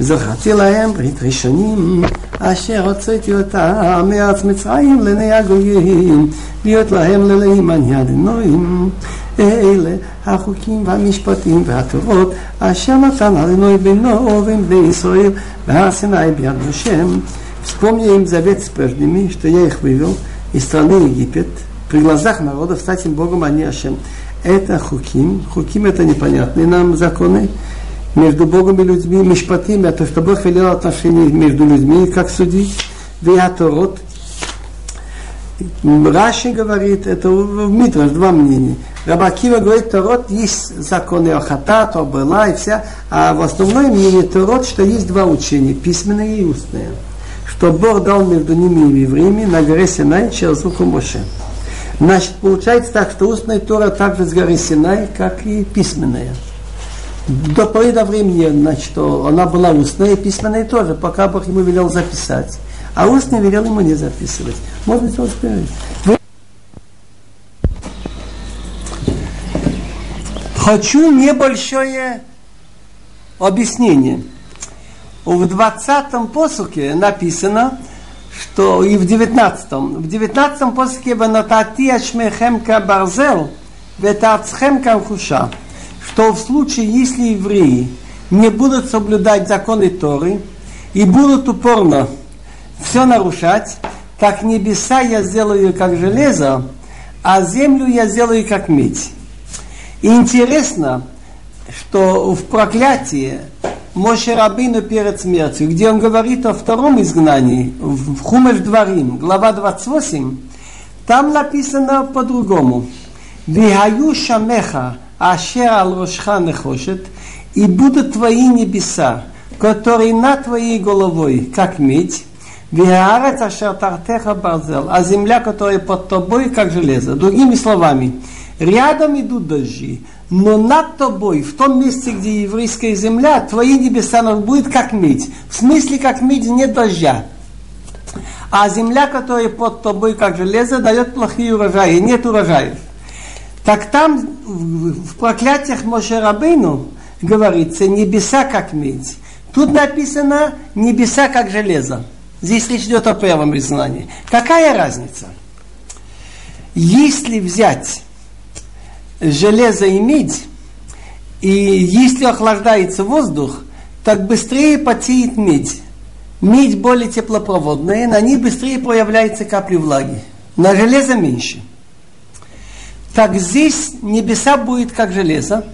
Захотела им брит решеним, ашер отцет йота, меац мецраим ленеагуим, бьет лаем лелеиман ядиноим, эйле ахуким вамишпатим ватурот, ашер натан алиной бено овим бейсоил, васинай бьяд душем. Вспомни им завет с прежними, что я их вывел из страны Египет. При глазах народов, стать им Богом, а не Ашем. Это хуким. Хуким это непонятные нам законы. между Богом и людьми, мишпатим, то, что Бог велел отношения между людьми, как судить, веаторот. Раши говорит, это в Мидраш два мнения. Раба Акива говорит, Торот есть законы Охата, Тобыла и вся, а в основном мнение Торот, что есть два учения, письменное и устное, что Бог дал между ними и евреями на горе Синай через руку Моше. Значит, получается так, что устная Тора также с горы Синай, как и письменная. До поры до времени, значит, она была устная, и письменная тоже, пока Бог ему велел записать. А устный велел ему не записывать. Можно это сказать. Хочу небольшое объяснение. В двадцатом посуке написано, что и в девятнадцатом. В девятнадцатом посуке «Ванатати ашмехемка барзел, ветацхемка хуша», что в случае, если евреи не будут соблюдать законы Торы и будут упорно все нарушать, так небеса я сделаю как железо, а землю я сделаю как медь. И интересно, что в проклятии Моше Рабейну перед смертью, где он говорит о втором изгнании, в Хумеш Дварим, глава двадцать восемь, там написано по-другому. «Вихаю шамеха ашер ал рошха нехошет, и будут твои небеса, которые над твоей головой, как медь, а земля, которая под тобой, как железо». Другими словами, рядом идут дожди, но над тобой, в том месте, где еврейская земля, твои небеса будут как медь. В смысле, как медь, нет дождя. А земля, которая под тобой, как железо, дает плохие урожаи, нет урожаев. Так там, в проклятиях Моше Рабейну, говорится, небеса как медь. Тут написано, небеса как железо. Здесь речь идет о первом изгнании. Какая разница? Если взять железо и медь, и если охлаждается воздух, так быстрее потеет медь. Медь более теплопроводная, на ней быстрее появляются капли влаги. На железо меньше. Так здесь небеса будет как железо,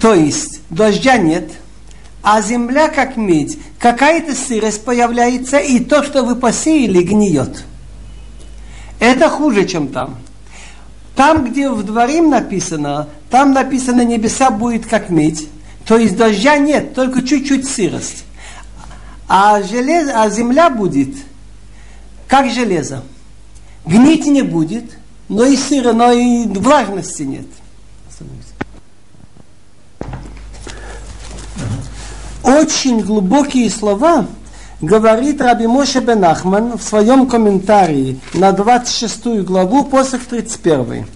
то есть дождя нет, а земля как медь, какая-то сырость появляется, и то, что вы посеяли, гниет. Это хуже, чем там. Там, где в Дворим написано, там написано, небеса будет как медь, то есть дождя нет, только чуть-чуть сырость. А, желез, а земля будет как железо. Гнить не будет, но и сыро, но и влажности нет. Очень глубокие слова говорит Раби Моше бен Ахман в своем комментарии на двадцать шестую главу, посох тридцать первый.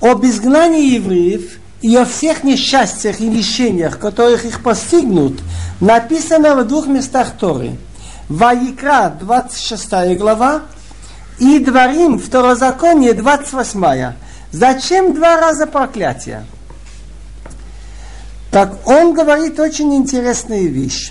Об изгнании евреев и о всех несчастьях и лишениях, которых их постигнут, написано в двух местах Торы. Ваикра, двадцать шестая глава, и Дворим, второзаконие, двадцать восьмая. Зачем два раза проклятие? Так он говорит очень интересную вещь,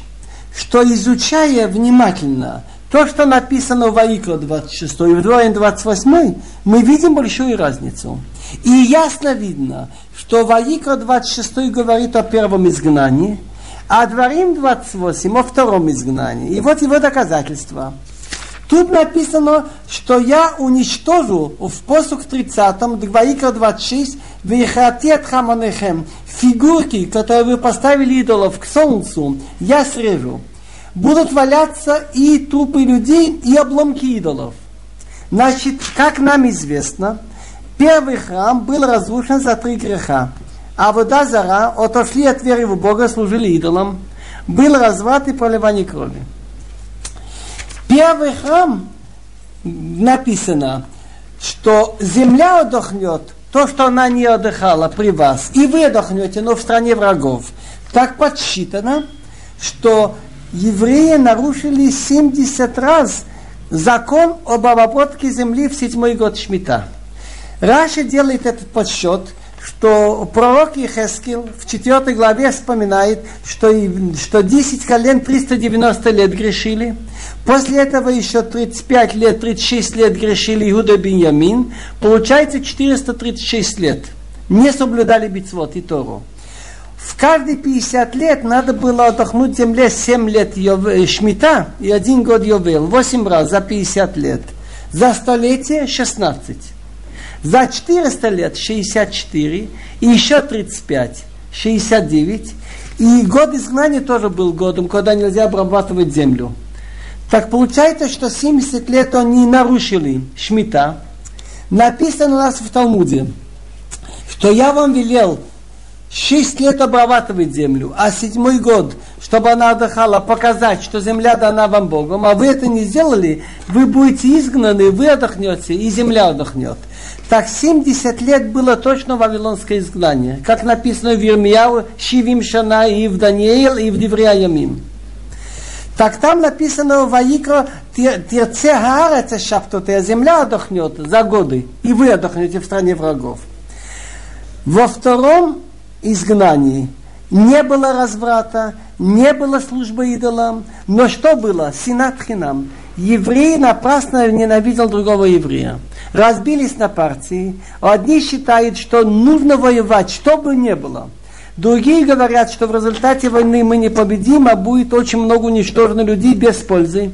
что изучая внимательно то, что написано в Ваикра двадцать шесть и в Дворим двадцать восемь, мы видим большую разницу. И ясно видно, что Ваикра двадцать шесть говорит о первом изгнании, а Дворим двадцать восемь о втором изгнании. И вот его доказательства. Тут написано, что я уничтожу в посух тридцатом, Ваикра двадцать шесть, фигурки, которые вы поставили идолов к солнцу, я срежу. Будут валяться и трупы людей, и обломки идолов. Значит, как нам известно, первый храм был разрушен за три греха. А вода зара, отошли от веры в Бога, служили идолам. Был разврат и проливание крови. Первый храм написано, что земля отдохнет, то, что она не отдыхала при вас, и вы отдохнете, но в стране врагов. Так подсчитано, что евреи нарушили семьдесят раз закон об обработке земли в седьмой год Шмита. Раши делает этот подсчет, что пророк Йехескил в четвёртой главе вспоминает, что, что десять колен триста девяносто лет грешили, после этого еще тридцать пять лет, тридцать шесть лет грешили Иуда и Биньямин, получается четыреста тридцать шесть лет, не соблюдали мицвот и Тору. в каждые пятьдесят лет надо было отдохнуть земле семь лет шмита и один год ювел. восемь раз за пятьдесят лет. За столетие шестнадцать. За четыреста лет шестьдесят четыре. И еще тридцать пять. шестьдесят девять. И год изгнания тоже был годом, когда нельзя обрабатывать землю. Так получается, что семьдесят лет они нарушили шмита. Написано у нас в Талмуде, что я вам велел шесть лет обрабатывать землю, а седьмой год, чтобы она отдыхала, показать, что земля дана вам Богом, а вы это не сделали, вы будете изгнаны, вы отдохнете, и земля отдохнет. Так семьдесят лет было точно вавилонское изгнание, как написано в Ирмияу, Шивим Шана, и в Даниил, и в Деврея Ямим. Так там написано, Ваикро, Тирце Хаарец Шафтоте, земля отдохнет за годы, и вы отдохнете в стране врагов. Во втором изгнании не было разврата, не было службы идолам, но что было? Синат хинам. Еврей напрасно ненавидел другого еврея. Разбились на партии. Одни считают, что нужно воевать, что бы ни было. Другие говорят, что в результате войны мы не победим, а будет очень много уничтожено людей без пользы.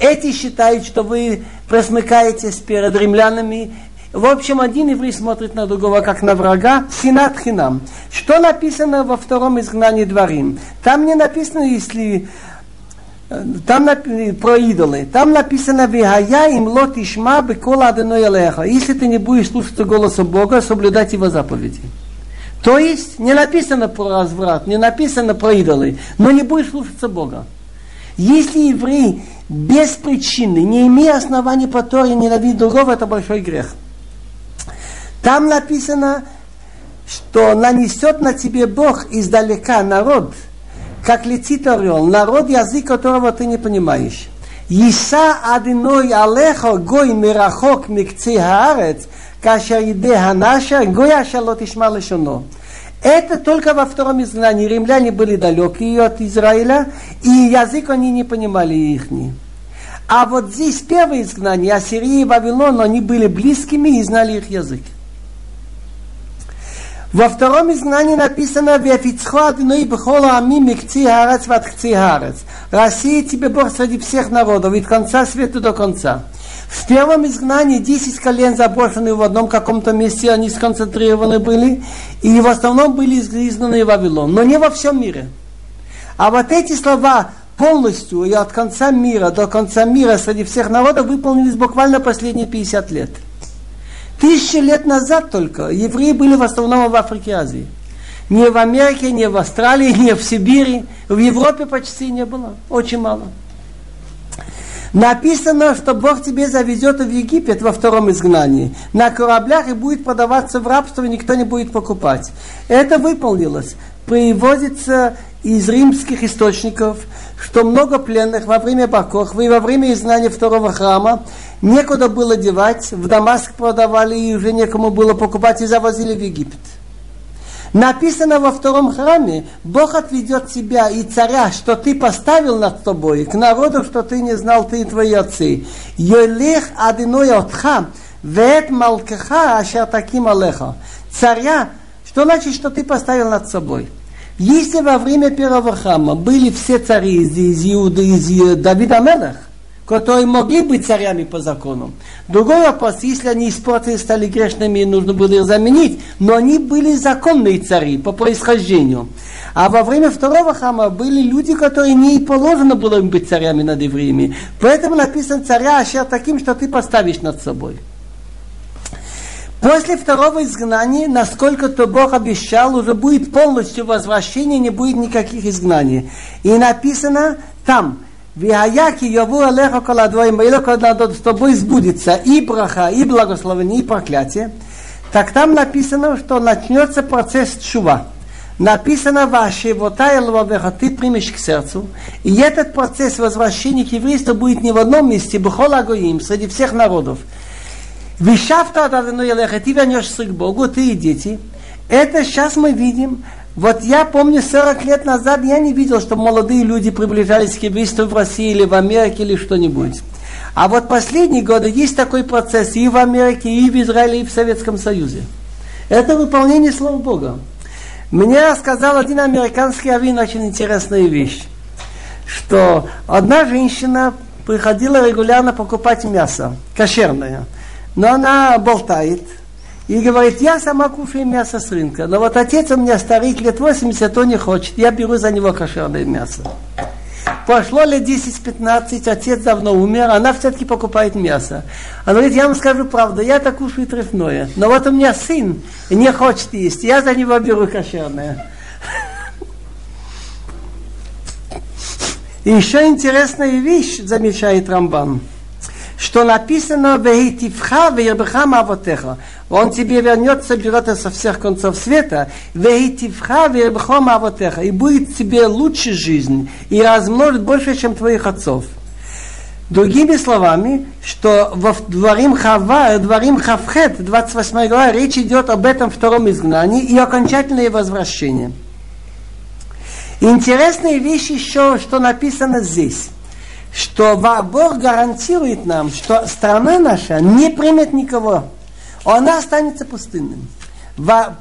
Эти считают, что вы пресмыкаетесь перед римлянами. В общем, один еврей смотрит на другого, как на врага. Синат хинам. Что написано во втором изгнании Дворим? Там не написано, если... Там про идолы. Там написано: «Вихая им лот ишма бекола аденой алеха». Если ты не будешь слушаться голоса Бога, соблюдать его заповеди. То есть, не написано про разврат, не написано про идолы, но не будешь слушаться Бога. Если еврей без причины, не имея оснований по Торе, ненавидит другого, это большой грех. Там написано, что нанесет на тебе Бог издалека народ, как летит орел, народ, язык которого ты не понимаешь. Иса адиной алехо гой мирахок микци хаарец, кашер иде ханаша гой ашалот ишма лешоно. Это только во втором изгнании. Римляне были далеки от Израиля, и язык они не понимали ихний. А вот здесь первое изгнание, Ассирия и Вавилон, они были близкими и знали их язык. Во втором изгнании написано: «Россия тебе Бог среди всех народов, от конца света до конца». В первом изгнании десять колен заброшены в одном каком-то месте, они сконцентрированы были, и в основном были изгнаны в Вавилон, но не во всем мире. А вот эти слова полностью и от конца мира до конца мира среди всех народов выполнились буквально последние пятьдесят лет. Тысячи лет назад только евреи были в основном в Африке и Азии. Не в Америке, не в Австралии, не в Сибири. В Европе почти не было. Очень мало. Написано, что Бог тебе завезет в Египет во втором изгнании. На кораблях и будет продаваться в рабство, и никто не будет покупать. Это выполнилось. Привозится из римских источников, что много пленных во время Бакохвы и во время изгнания второго храма некуда было девать, в Дамаск продавали, и уже некому было покупать, и завозили в Египет. Написано во втором храме: Бог отведет тебя и царя, что ты поставил над тобой, к народу, что ты не знал, ты и твои отцы. «Йолех адиной отха, веэт малкеха ашер таким алеха». Царя, что значит, что ты поставил над собой? Если во время первого храма были все цари из, из Иуды, из Давида Мелех, которые могли быть царями по закону. Другой вопрос, если они испортили, стали грешными, нужно было их заменить, но они были законные цари по происхождению. А во время второго храма были люди, которые не положено было им быть царями над евреями. Поэтому написано: «Царя ашер таким, что ты поставишь над собой». После второго изгнания, насколько-то Бог обещал, уже будет полностью возвращение, не будет никаких изгнаний. И написано там: «Вихаяки яву алехо коладвоим, или коладвоим, с тобой сбудется и браха, и благословение, и проклятие». Так там написано, что начнется процесс тшува. Написано: «Вашевотай лвавеха», ты примешь к сердцу. И этот процесс возвращения к еврейству будет не в одном месте, бхол агоим, среди всех народов. «Вишавта адавину елеха», ты вернешься к Богу, ты и дети. Это сейчас мы видим. Вот я помню, сорок лет назад я не видел, что молодые люди приближались к еврейству в России или в Америке, или что-нибудь. А вот последние годы есть такой процесс и в Америке, и в Израиле, и в Советском Союзе. Это выполнение слова Бога. Мне сказал один американский раввин очень интересную вещь, что одна женщина приходила регулярно покупать мясо, кошерное, но она болтает и говорит: я сама кушаю мясо с рынка, но вот отец у меня старик, лет восемьдесят, он не хочет, я беру за него кошерное мясо. Прошло лет десять-пятнадцать, отец давно умер, она все-таки покупает мясо. Она говорит: я вам скажу правду, я-то кушаю трефное, но вот у меня сын не хочет есть, я за него беру кошерное. И еще интересная вещь, замечает Рамбан, что написано: «Веитивха веирбха мавотеха». Он тебе вернется, берет со всех концов света. «Веитивха веирбха мавотеха». И будет тебе лучше жизнь, и размножит больше, чем твоих отцов. Другими словами, что во Дворим Хава, Дворим Хавхет, двадцать восьмая глава, речь идет об этом втором изгнании и окончательное возвращение. Интересная вещь еще, что написано здесь. Что Бог гарантирует нам, что страна наша не примет никого. Она останется пустынным.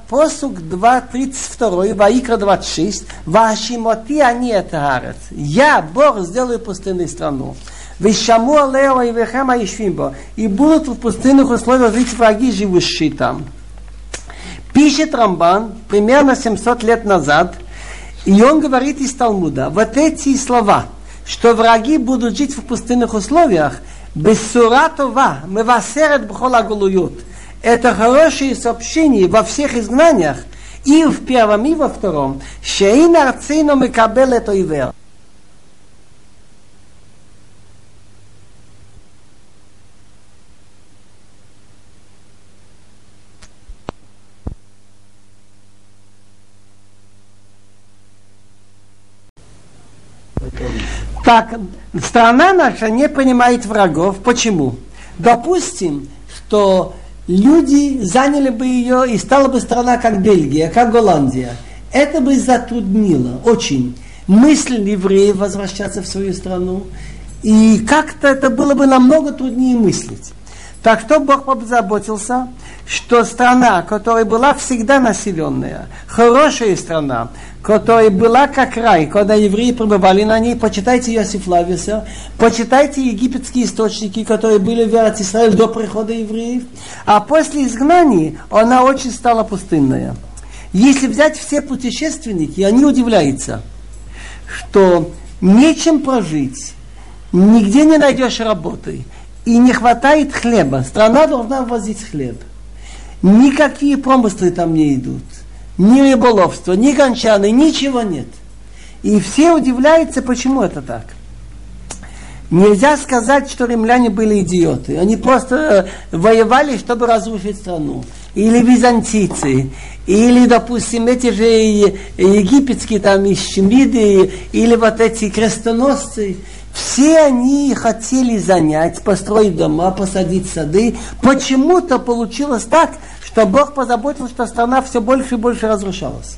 Посук два тридцать два, Ваикра двадцать шесть. Вашимоти они это арец. Я, Бог, сделаю пустынную страну. Вишаму алео и вехема и швимбо. И будут в пустынных условиях жить враги, живущие там. Пишет Рамбан примерно семьсот лет назад. И он говорит из Талмуда вот эти слова, что враги будут жить в пустынных условиях, бесура това, мевасерет бхола голуют. Это хорошие сообщения во всех изгнаниях, и в первом, и во втором. Шеин арцейно мекабелет ойвер. Так, страна наша не принимает врагов. Почему? Допустим, что люди заняли бы ее, и стала бы страна как Бельгия, как Голландия. Это бы затруднило очень мысль евреев возвращаться в свою страну. И как-то это было бы намного труднее мыслить. Так что Бог позаботился, что страна, которая была всегда населенная, хорошая страна, которая была как рай, когда евреи пребывали на ней, почитайте Иосифа Флавиуса, почитайте египетские источники, которые были в Эрец-Исраэль до прихода евреев, а после изгнания она очень стала пустынная. Если взять все путешественники, они удивляются, что нечем прожить, нигде не найдешь работы, и не хватает хлеба. Страна должна возить хлеб. Никакие промыслы там не идут. Ни рыболовство, ни гончаны, ничего нет. И все удивляются, почему это так. Нельзя сказать, что римляне были идиоты. Они просто воевали, чтобы разрушить страну. Или византийцы, или, допустим, эти же египетские там ищемиды, или вот эти крестоносцы. Все они хотели занять, построить дома, посадить сады. Почему-то получилось так, что Бог позаботился, что страна все больше и больше разрушалась.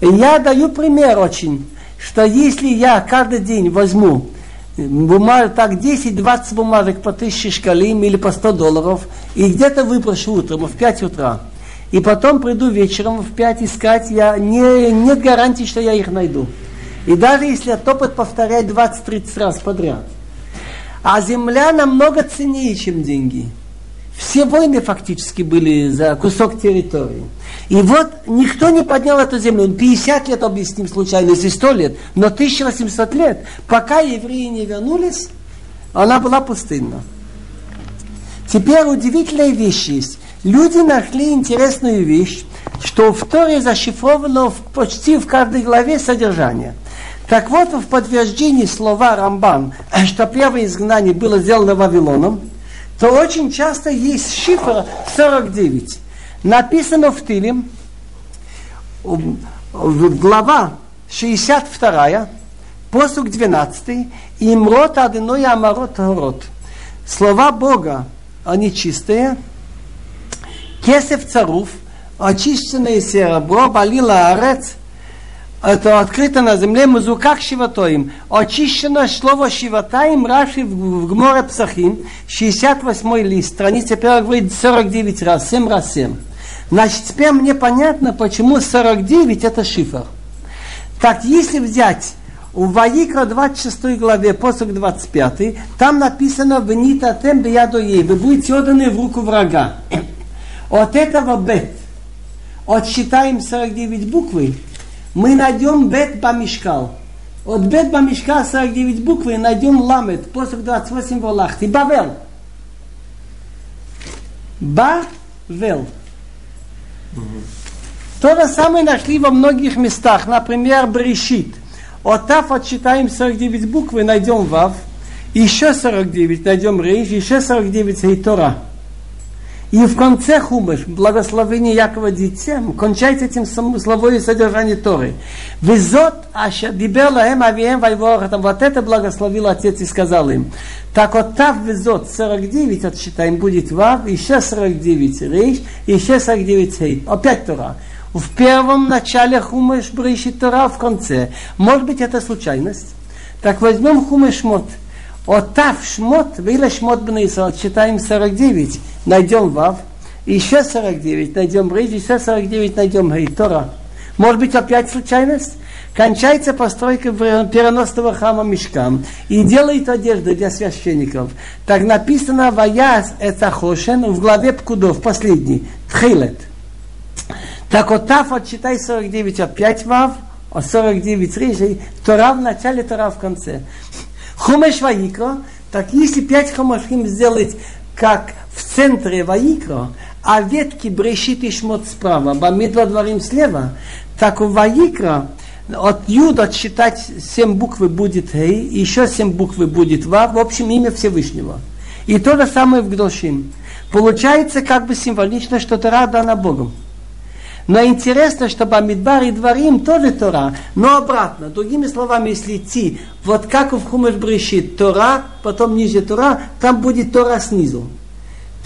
И я даю пример очень, что если я каждый день возьму бумаг, так десять-двадцать бумажек по тысяче шкалим или по сто долларов, и где-то выброшу утром, в пять утра, и потом приду вечером в пять искать, я, не, нет гарантии, что я их найду. И даже если этот опыт повторяет двадцать-тридцать раз подряд. А земля намного ценнее, чем деньги. Все войны фактически были за кусок территории. И вот никто не поднял эту землю. пятьдесят лет, объясним случайно, если сто лет, но тысяча восемьсот лет, пока евреи не вернулись, она была пустынна. Теперь удивительная вещь есть. Люди нашли интересную вещь, что в Торе зашифровано в, почти в каждой главе содержание. Так вот, в подтверждении слова Рамбан, что первое изгнание было сделано Вавилоном, то очень часто есть шифр сорок девять. Написано в Тилим, глава шестьдесят два, посук двенадцать, «Имрот адыной амарот город». Слова Бога, они чистые. «Кесев царуф», очищенное серебро, «балила арец», это открыто на земле, музуках шиватоим. Очищено слово шиватаим, Раши в Гморе Псахим, шестьдесят восьмой лист, страница первая, говорит сорок девять раз, семь раз семь. Значит, теперь мне понятно, почему сорок девять это шифр. Так, если взять в Ваикра двадцать шестой главе, посох двадцать пятый, там написано «Внитатем беядоей», вы будете отданы в руку врага. От этого бет, отсчитаем сорок девять буквы, мы найдем бет бамишкал. От бет бамишкал сорок девять буквы найдем ламет, посох двадцать восьмой волахти. Бавел. Бавел. То же самое нашли во многих местах, например, Брешит. От Тав отсчитаем сорок девять букв и найдем Вав. Еще сорок девять найдем Рейш, еще сорок девять Сейтора. И в конце Хумаш, благословение Якова Дитцем, кончается этим словом содержание Торы. Везот аша диберлаем авием вайворахатам. Вот это благословил Отец и сказал им. Так от Тав везот сорок девять отсчитаем, будет Вав, еще сорок девять Рейш, еще сорок девять Сейт. Опять Тора. В первом начале Хумаш Брешит Тора, в конце. Может быть, это случайность. Так возьмем Хумаш Шмот. Отав Шмот, Вила Шмот бен Исраэль, читаем сорок девять, найдем Вав, еще сорок девять, найдем Рейш, еще сорок девять, найдем Хей Тора. Может быть, опять случайность? Кончается постройка переносного храма Мишкам и делает одежду для священников. Так написано «Ваяз эцахошен» в главе Пкудов, последний, Тхилет. Так от Таф отчитай сорок девять опять Вав, а сорок девять Рейшей, Тора в начале, Тора в конце. Хумеш Ваикро, так если пять хумашим сделать как в центре Ваикро, а ветки Брешит и Шмот справа, Бамидбар Дварим слева, так у Ваикро от Юд отсчитать семь буквы будет Хей, еще семь буквы будет Вав, в общем имя Всевышнего. И то же самое в Гдошим. Получается как бы символично, что Тора дана Богом. Но интересно, что Бамидбар и Дварим тоже Тора, но обратно. Другими словами, если идти, вот как в Хумаш Брешит, Тора, потом ниже Тора, там будет Тора снизу.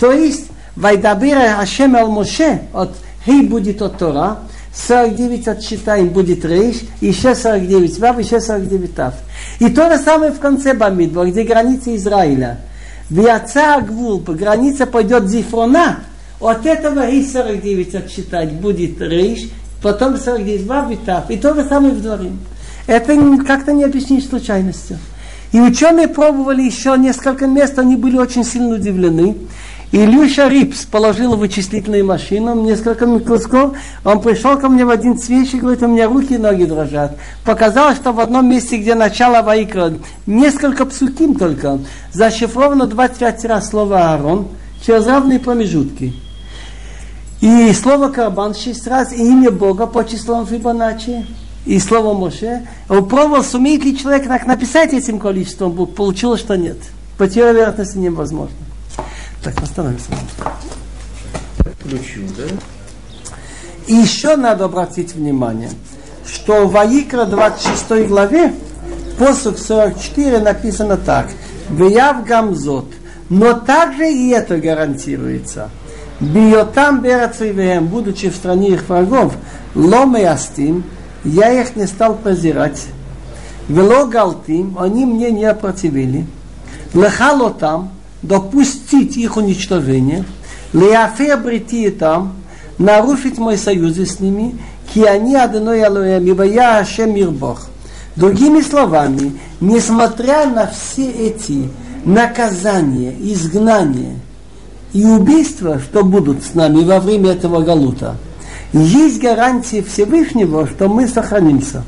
То есть, Вайдабира Ашем Аль Моше, от Хей будет от Тора, сорок девять отсчитаем будет Рейш, еще сорок девять Вав, еще сорок девять Тав. И то же самое в конце Бамидбар, где граница Израиля. Виаца Агвул, граница пойдет Зифрона. От этого и сорок девять отсчитать будет Рейш, потом сорок девять Вав и Тав, и то же самое в Дворим. Это как-то не объяснить случайностью. И ученые пробовали еще несколько мест, они были очень сильно удивлены. Илюша Рипс положил вычислительную машину, несколько микроскоп, он пришел ко мне в один свеч и говорит, у меня руки и ноги дрожат. Показалось, что в одном месте, где начало Ваикра, несколько псуким только, зашифровано двадцать пять раз слово Аарон через равные промежутки. И слово «карбан» шесть раз, и имя Бога по числам Фибоначчи, и слово «Моше». Он пробовал, сумеет ли человек написать этим количеством букв, получилось, что нет. По теории вероятности невозможно. Так, остановимся. Ключу, да? И еще надо обратить внимание, что в Ваикра двадцать шестой главе, посох сорок четыре, написано так. «Вияв гамзот». Но также и это гарантируется. Биотам берацивеем, будучи в стране их врагов, ломеастим, я их не стал презирать. Велогалтим, они мне не опротивили. Лехалотам, допустить их уничтожение. Леафебрити там, нарушить мои союзы с ними, ки они одной алоем, ибо я Ашем мир Бог. Другими словами, несмотря на все эти наказания, изгнания и убийства, что будут с нами во время этого галута, есть гарантии Всевышнего, что мы сохранимся.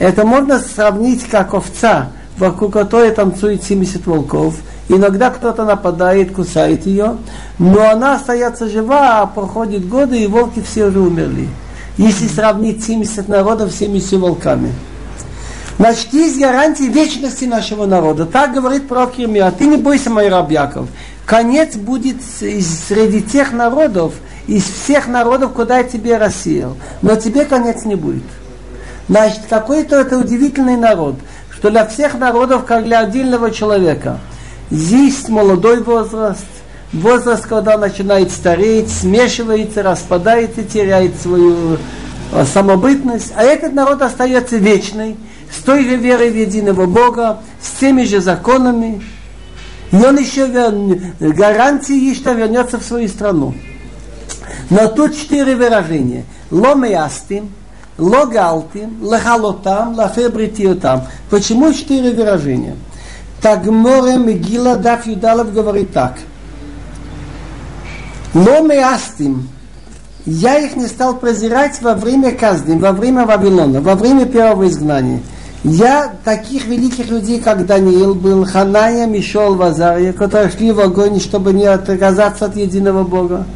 Это можно сравнить как овца, вокруг которой танцует семьдесят волков. Иногда кто-то нападает, кусает ее, но она остается жива, а проходят годы, и волки все уже умерли. Если сравнить семьдесят народов с семьюдесятью волками. Значит, есть гарантии вечности нашего народа. Так говорит пророк Ирмия. Ты не бойся, мой раб Яков. Конец будет среди тех народов, из всех народов, куда я тебе рассеял. Но тебе конец не будет. Значит, какой-то это удивительный народ, что для всех народов, как для отдельного человека, есть молодой возраст, возраст, когда начинает стареть, смешивается, распадается, теряет свою самобытность. А этот народ остается вечный, с той же верой в единого Бога, с теми же законами. И он еще гарантии, что вернется в свою страну. Но тут четыре выражения. Ломеастим, логалтим, лахалотам, лафебритиотам. Почему четыре выражения? Тагмора Мегила Даф Юдалов говорит так. Ломеастим. Я их не стал презирать во время казни, во время Вавилона, во время первого изгнания. Я таких великих людей, как Даниил был, Ханая, Мишел, Вазария, которые шли в огонь, чтобы не отказаться от единого Бога.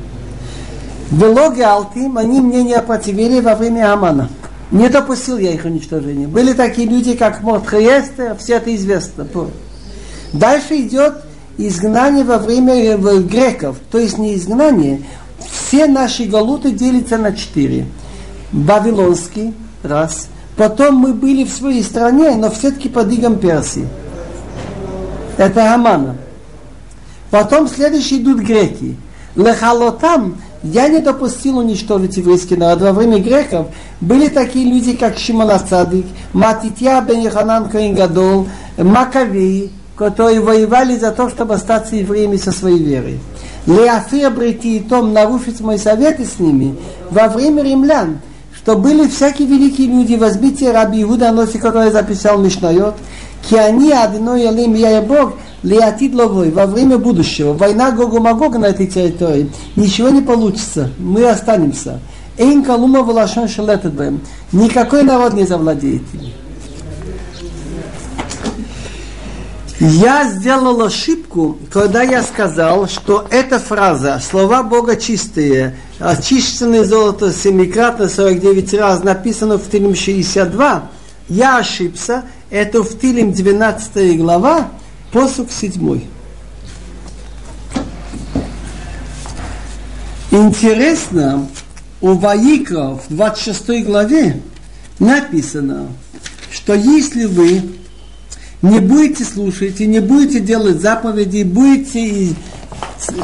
Белоги Алтим, они мне не опротивили во время Амана. Не допустил я их уничтожения. Были такие люди, как Мордхей, Эстер, все это известно. Дальше идет изгнание во время греков, то есть не изгнание. Все наши галуты делятся на четыре. Вавилонский, раз. Потом мы были в своей стране, но все-таки под игом Персии. Это Амана. Потом следующие идут греки. Лехалотам я не допустил уничтожить еврейский народ. Во время греков были такие люди, как Шимон ха-Цадик, Матитья бен Йоханан коэн гадол, Маковеи, которые воевали за то, чтобы остаться евреями со своей верой. Леофея брети и том нарушить мои советы с ними во время римлян, что были всякие великие люди, возбитие раби Иуда Аноси, который записал Мишнайот, ки они одной елим я и Бог, леотид ловой, во время будущего, война Гогу Магога на этой территории, ничего не получится, мы останемся. Эйн калума валашон шелетедбэм, никакой народ не завладеет ими. Я сделал ошибку, когда я сказал, что эта фраза «Слова Бога чистые, очищенное золото семикратно сорок девять раз» написано в Тилим шестьдесят два. Я ошибся. Это в Тилим двенадцатая глава, посук седьмой. Интересно, у Ваикра в двадцать шестой главе написано, что если вы не будете слушать и не будете делать заповеди, будете,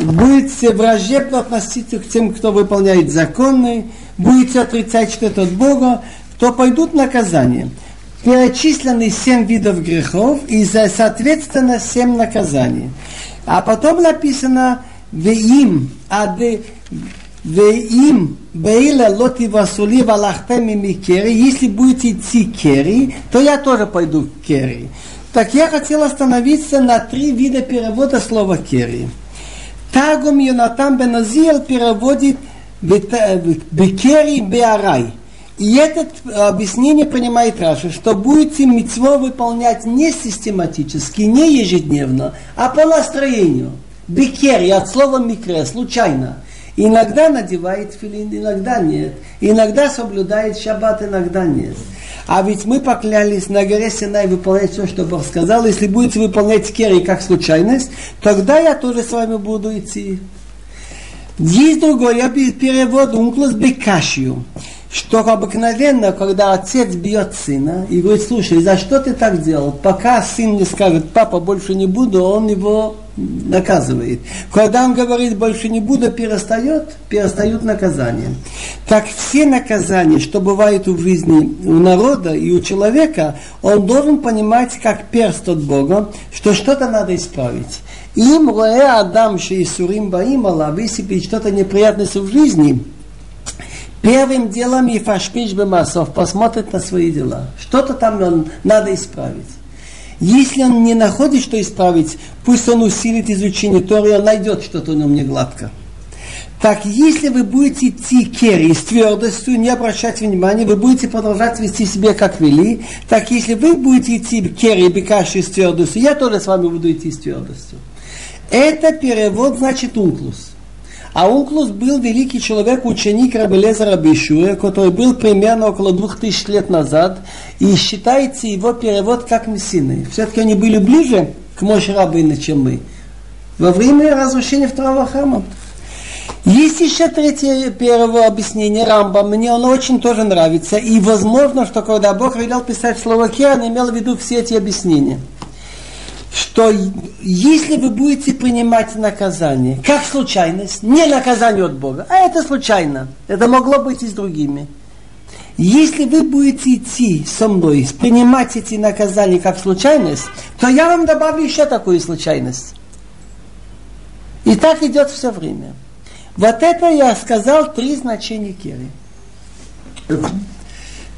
будете враждебно относиться к тем, кто выполняет законы, будете отрицать что-то от Бога, то пойдут наказания. Перечислены семь видов грехов и, соответственно, семь наказаний. А потом написано «Веим ады». Если будете идти керри, то я тоже пойду к керри. Так я хотел остановиться на три вида перевода слова керри. Таргум Йонатан бен Азиэль переводит бекерри беарай. И это объяснение принимает Раши, что будете мицво выполнять не систематически, не ежедневно, а по настроению. Бекерри от слова микре, случайно. Иногда надевает тфилин, иногда нет. Иногда соблюдает шаббат, иногда нет. А ведь мы поклялись на горе Синай выполнять все, что Бог сказал. Если будете выполнять керри как случайность, тогда я тоже с вами буду идти. Есть другой перевод, «Унклус бекашью», что обыкновенно, когда отец бьет сына и говорит, слушай, за что ты так делал? Пока сын не скажет, папа, больше не буду, он его наказывает. Когда он говорит, больше не буду, перестает, перестают наказания. Так все наказания, что бывают в жизни у народа и у человека, он должен понимать, как перст от Бога, что что-то надо исправить. Им роэ адам ши исурим баим алав, если перед что-то неприятность в жизни, первым делом Ефашпиш Бемасов посмотрит на свои дела. Что-то там он, надо исправить. Если он не находит, что исправить, пусть он усилит изучение Торы, он найдет что-то у него не гладко. Так, если вы будете идти керри с твердостью, не обращать внимания, вы будете продолжать вести себя, как вели. Так, если вы будете идти керри бекаши с твердостью, я тоже с вами буду идти с твердостью. Это перевод значит «унклус». А Унклус был великий человек, ученик Рабби Лезера Бишуя, который был примерно около двух тысяч лет назад, и считается его перевод как Мессины. Все-таки они были ближе к Моше Рабейну, чем мы, во время разрушения второго храма. Есть еще третье первое объяснение Рамба, мне оно очень тоже нравится, и возможно, что когда Бог велел писать слово «кер», он имел в виду все эти объяснения. Что если вы будете принимать наказание как случайность, не наказание от Бога, а это случайно, это могло быть и с другими. Если вы будете идти со мной, принимать эти наказания как случайность, то я вам добавлю еще такую случайность. И так идет все время. Вот это я сказал три значения кери.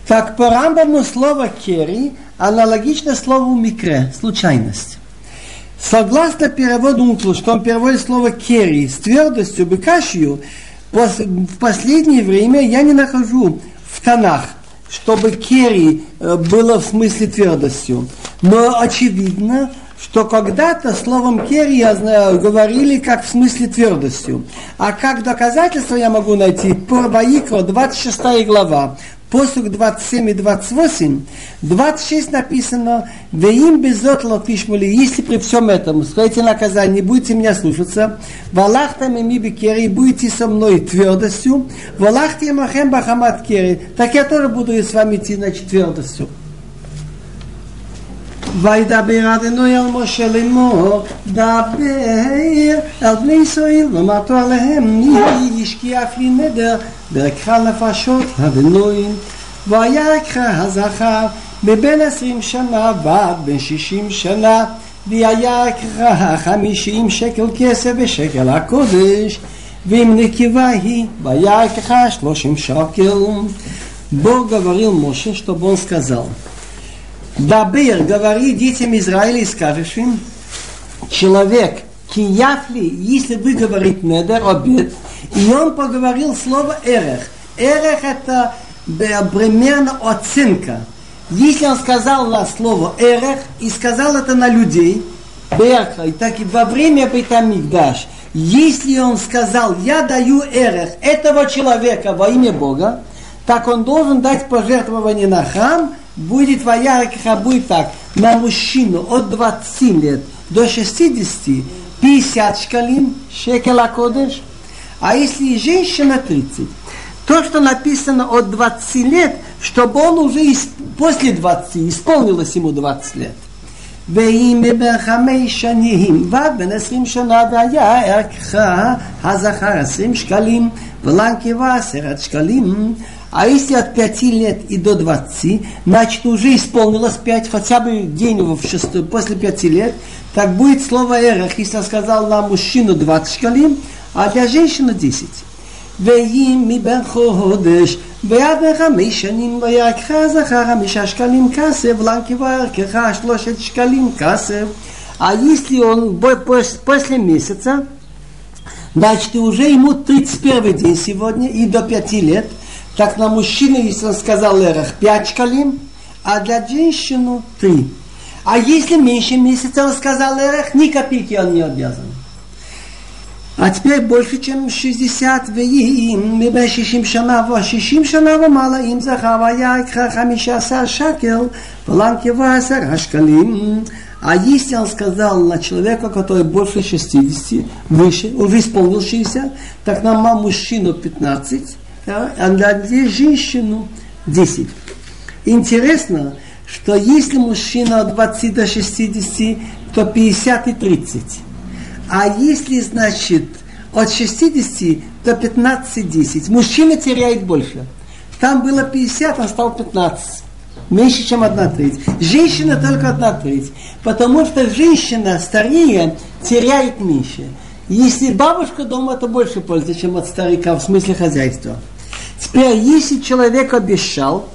Так, по Рамбаму слово кери аналогично слову микре, случайность. Согласно переводу Унклу, что он переводит слово кери с твердостью, быкашью, в последнее время я не нахожу в Танах, чтобы кери было в смысле твердостью. Но очевидно, что когда-то словом кери я знаю, говорили как в смысле твердостью. А как доказательство я могу найти Ваикра, двадцать шестая глава, посуг двадцать семь и двадцать восемь. двадцать шесть написано: «Веим безот лофишмули, если при всем этом скажете наказание, будете меня слушаться, валахтами миби кери, будете со мной твердостью, валахте махем бахамат кери, так я тоже буду и с вами идти, значит, твердостью». וידבר אדוני אל משה לאמור דבר אל בני ישראל ומתו עליהם מי ישקיע פי נדר ולקחה נפשות אדוני ויקחה הזכר מבין עשרים שנה ועד בין שישים שנה ויקחה חמישים שקל כסף ושקל הקודש ואם נקבה היא ויקחה שלושים שקל. Бог говорил Моше, чтобы он сказал: «Дабир, говори детям Израиля и скажешь им, человек, кияфли, если вы говорите недер, обед». И он поговорил слово эрех. Эрех — это примерно оценка. Если он сказал на слово эрех и сказал это на людей, берха, и так и во время Бейт-Микдаш, если он сказал: «Я даю эрех этого человека во имя Бога», так он должен дать пожертвование на храм. Будет воярка, будет так, на мужчину от двадцати лет до шестидесяти, пятьдесят шкалим, шекел акодеш, а если женщина тридцать. То, что написано от двадцати лет, чтобы он уже исп... после двадцати, исполнилось ему двадцать лет. А если от пяти лет и до двадцати, значит, уже исполнилось пять, хотя бы день его в шестой, после пяти лет, так будет слово эрех, если я сказал на мужчину двадцать шкалим, а для женщины десять. А если он после месяца, значит, уже ему тридцать первый день сегодня и до пяти лет, так на мужчину, если он сказал эрех, пять шкалим, а для женщину три. А если меньше месяца он сказал эрех, ни копейки он не обязан. А теперь больше, чем шестьдесят, а если он сказал на человека, который больше шестидесяти, выше, уже исполнил шестьдесят, так на мужчину пятнадцать, а для женщину десять. Интересно, что если мужчина от двадцати до шестидесяти, то пятьдесят и тридцать. А если, значит, от шестидесяти до пятнадцати десять, мужчина теряет больше. Там было пятьдесят, он стал пятнадцать. Меньше, чем одна треть. Женщина только одна треть. Потому что женщина старее теряет меньше. Если бабушка дома, это больше пользы, чем от старика, в смысле хозяйства. Теперь, если человек обещал,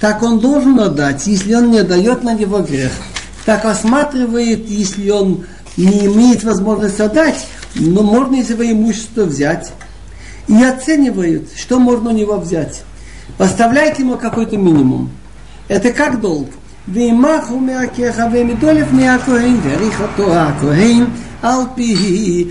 так он должен отдать, если он не дает, на него грех. Так рассматривает, если он не имеет возможности отдать, но можно из его имущества взять. И оценивают, что можно у него взять. Оставляет ему какой-то минимум. Это как долг. «Веймаху меакеха веймидолев меакоин верихото акоин». Если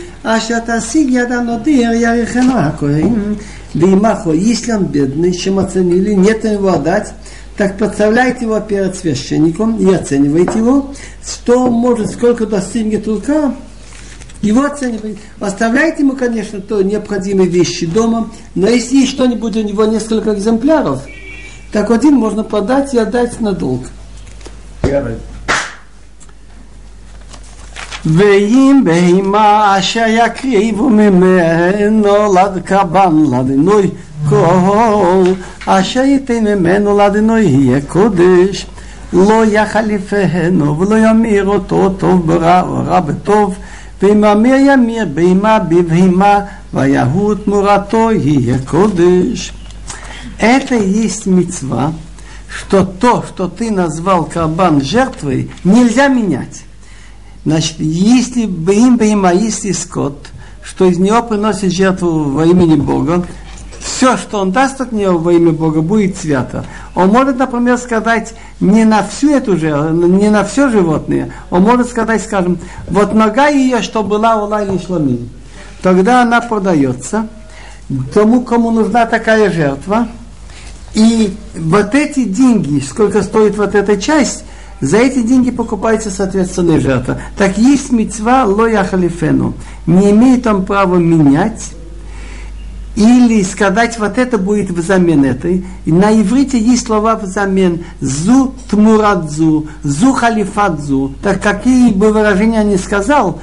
он бедный, чем оценили, нет его отдать, так подставляйте его перед священником и оценивайте его, что может, сколько достигнет рука, его оценивайте. Оставляйте ему, конечно, то необходимые вещи дома, но если есть что-нибудь, у него несколько экземпляров, так один можно продать и отдать на долг. ואם בהימה אשר יקריבו ממנו לקרבן לאדוני כל אשר ייתן ממנו לאדוני יהיה קודש לא יחליפנו ולא ימיר אותו טוב ברע ורע בטוב Вимамея мир бейма бивхима ваяхут мурато гия кодыш. Это есть мицва, что то, что ты назвал карбан жертвой, нельзя менять. Значит, если бейм бейма, если скот, что из него приносит жертву во имени Бога, все, что он даст от него во имя Бога, будет свято. Он может, например, сказать не на всю эту же, не на все животное. Он может сказать, скажем, вот нога ее, что была у Лайли Шломин. Тогда она продается тому, кому нужна такая жертва. И вот эти деньги, сколько стоит вот эта часть, за эти деньги покупается соответственная жертва. Так есть мицва лоя халифену. Не имеет он права менять или сказать, вот это будет взамен этой. И на иврите есть слова взамен. Зу тмурадзу, зу халифадзу. Так какие бы выражения ни сказал,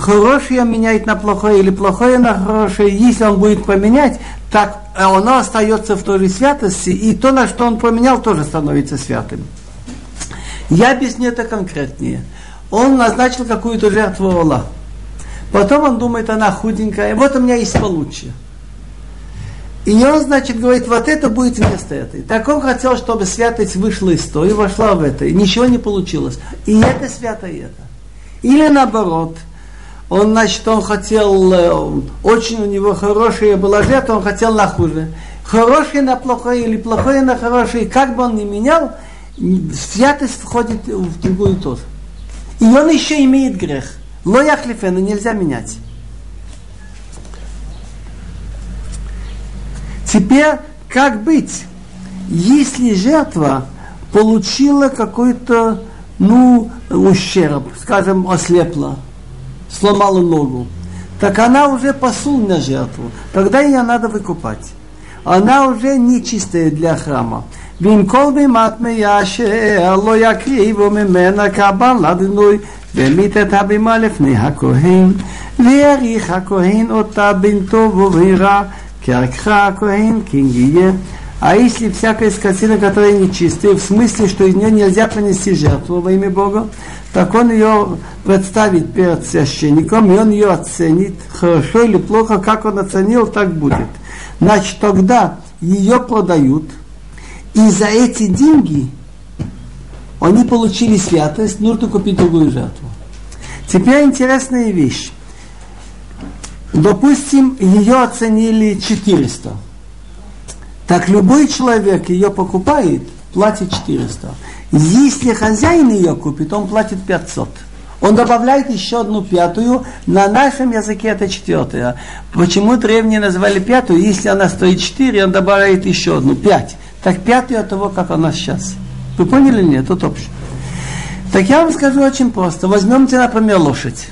хорошее меняет на плохое или плохое на хорошее, если он будет поменять, так оно остается в той же святости, и то, на что он поменял, тоже становится святым. Я объясню это конкретнее. Он назначил какую-то жертву Ола. Потом он думает, она худенькая, вот у меня есть получше. И он, значит, говорит, вот это будет вместо этой. Так он хотел, чтобы святость вышла из той и вошла в это. И ничего не получилось. И это свято, и это. Или наоборот. Он, значит, он хотел, очень у него хорошая была жертва, он хотел на хуже. Хорошее на плохое или плохое на хорошее, как бы он ни менял, святость входит в другую тоже. И он еще имеет грех. Но яхлифену нельзя менять. Теперь, как быть, если жертва получила какой-то, ну, ущерб, скажем, ослепла, сломала ногу, так она уже посульная жертву, тогда ее надо выкупать. Она уже нечистая для храма. ומיתה תבימה לפני הכהן, ויריך הכהן אותה בין טוב ובהירה, כי ערכה הכהן כנגייה. А если всякая скотина, которая нечистая, в смысле, что из нее нельзя принести жертву во имя Бога, так он ее представит перед священником, и он ее оценит, хорошо или плохо, как он оценил, так будет. Значит, тогда ее продают, и за эти деньги они получили святость, нужно купить другую жертву. Теперь интересная вещь. Допустим, ее оценили четыреста. Так любой человек ее покупает, платит четыреста. Если хозяин ее купит, он платит пятьсот. Он добавляет еще одну пятую, на нашем языке это четвертая. Почему древние назвали пятую? Если она стоит четыре, он добавляет еще одну, пять. Так пятую от того, как она сейчас. Вы поняли или нет? Тут общее. Так я вам скажу очень просто. Возьмемте, например, лошадь.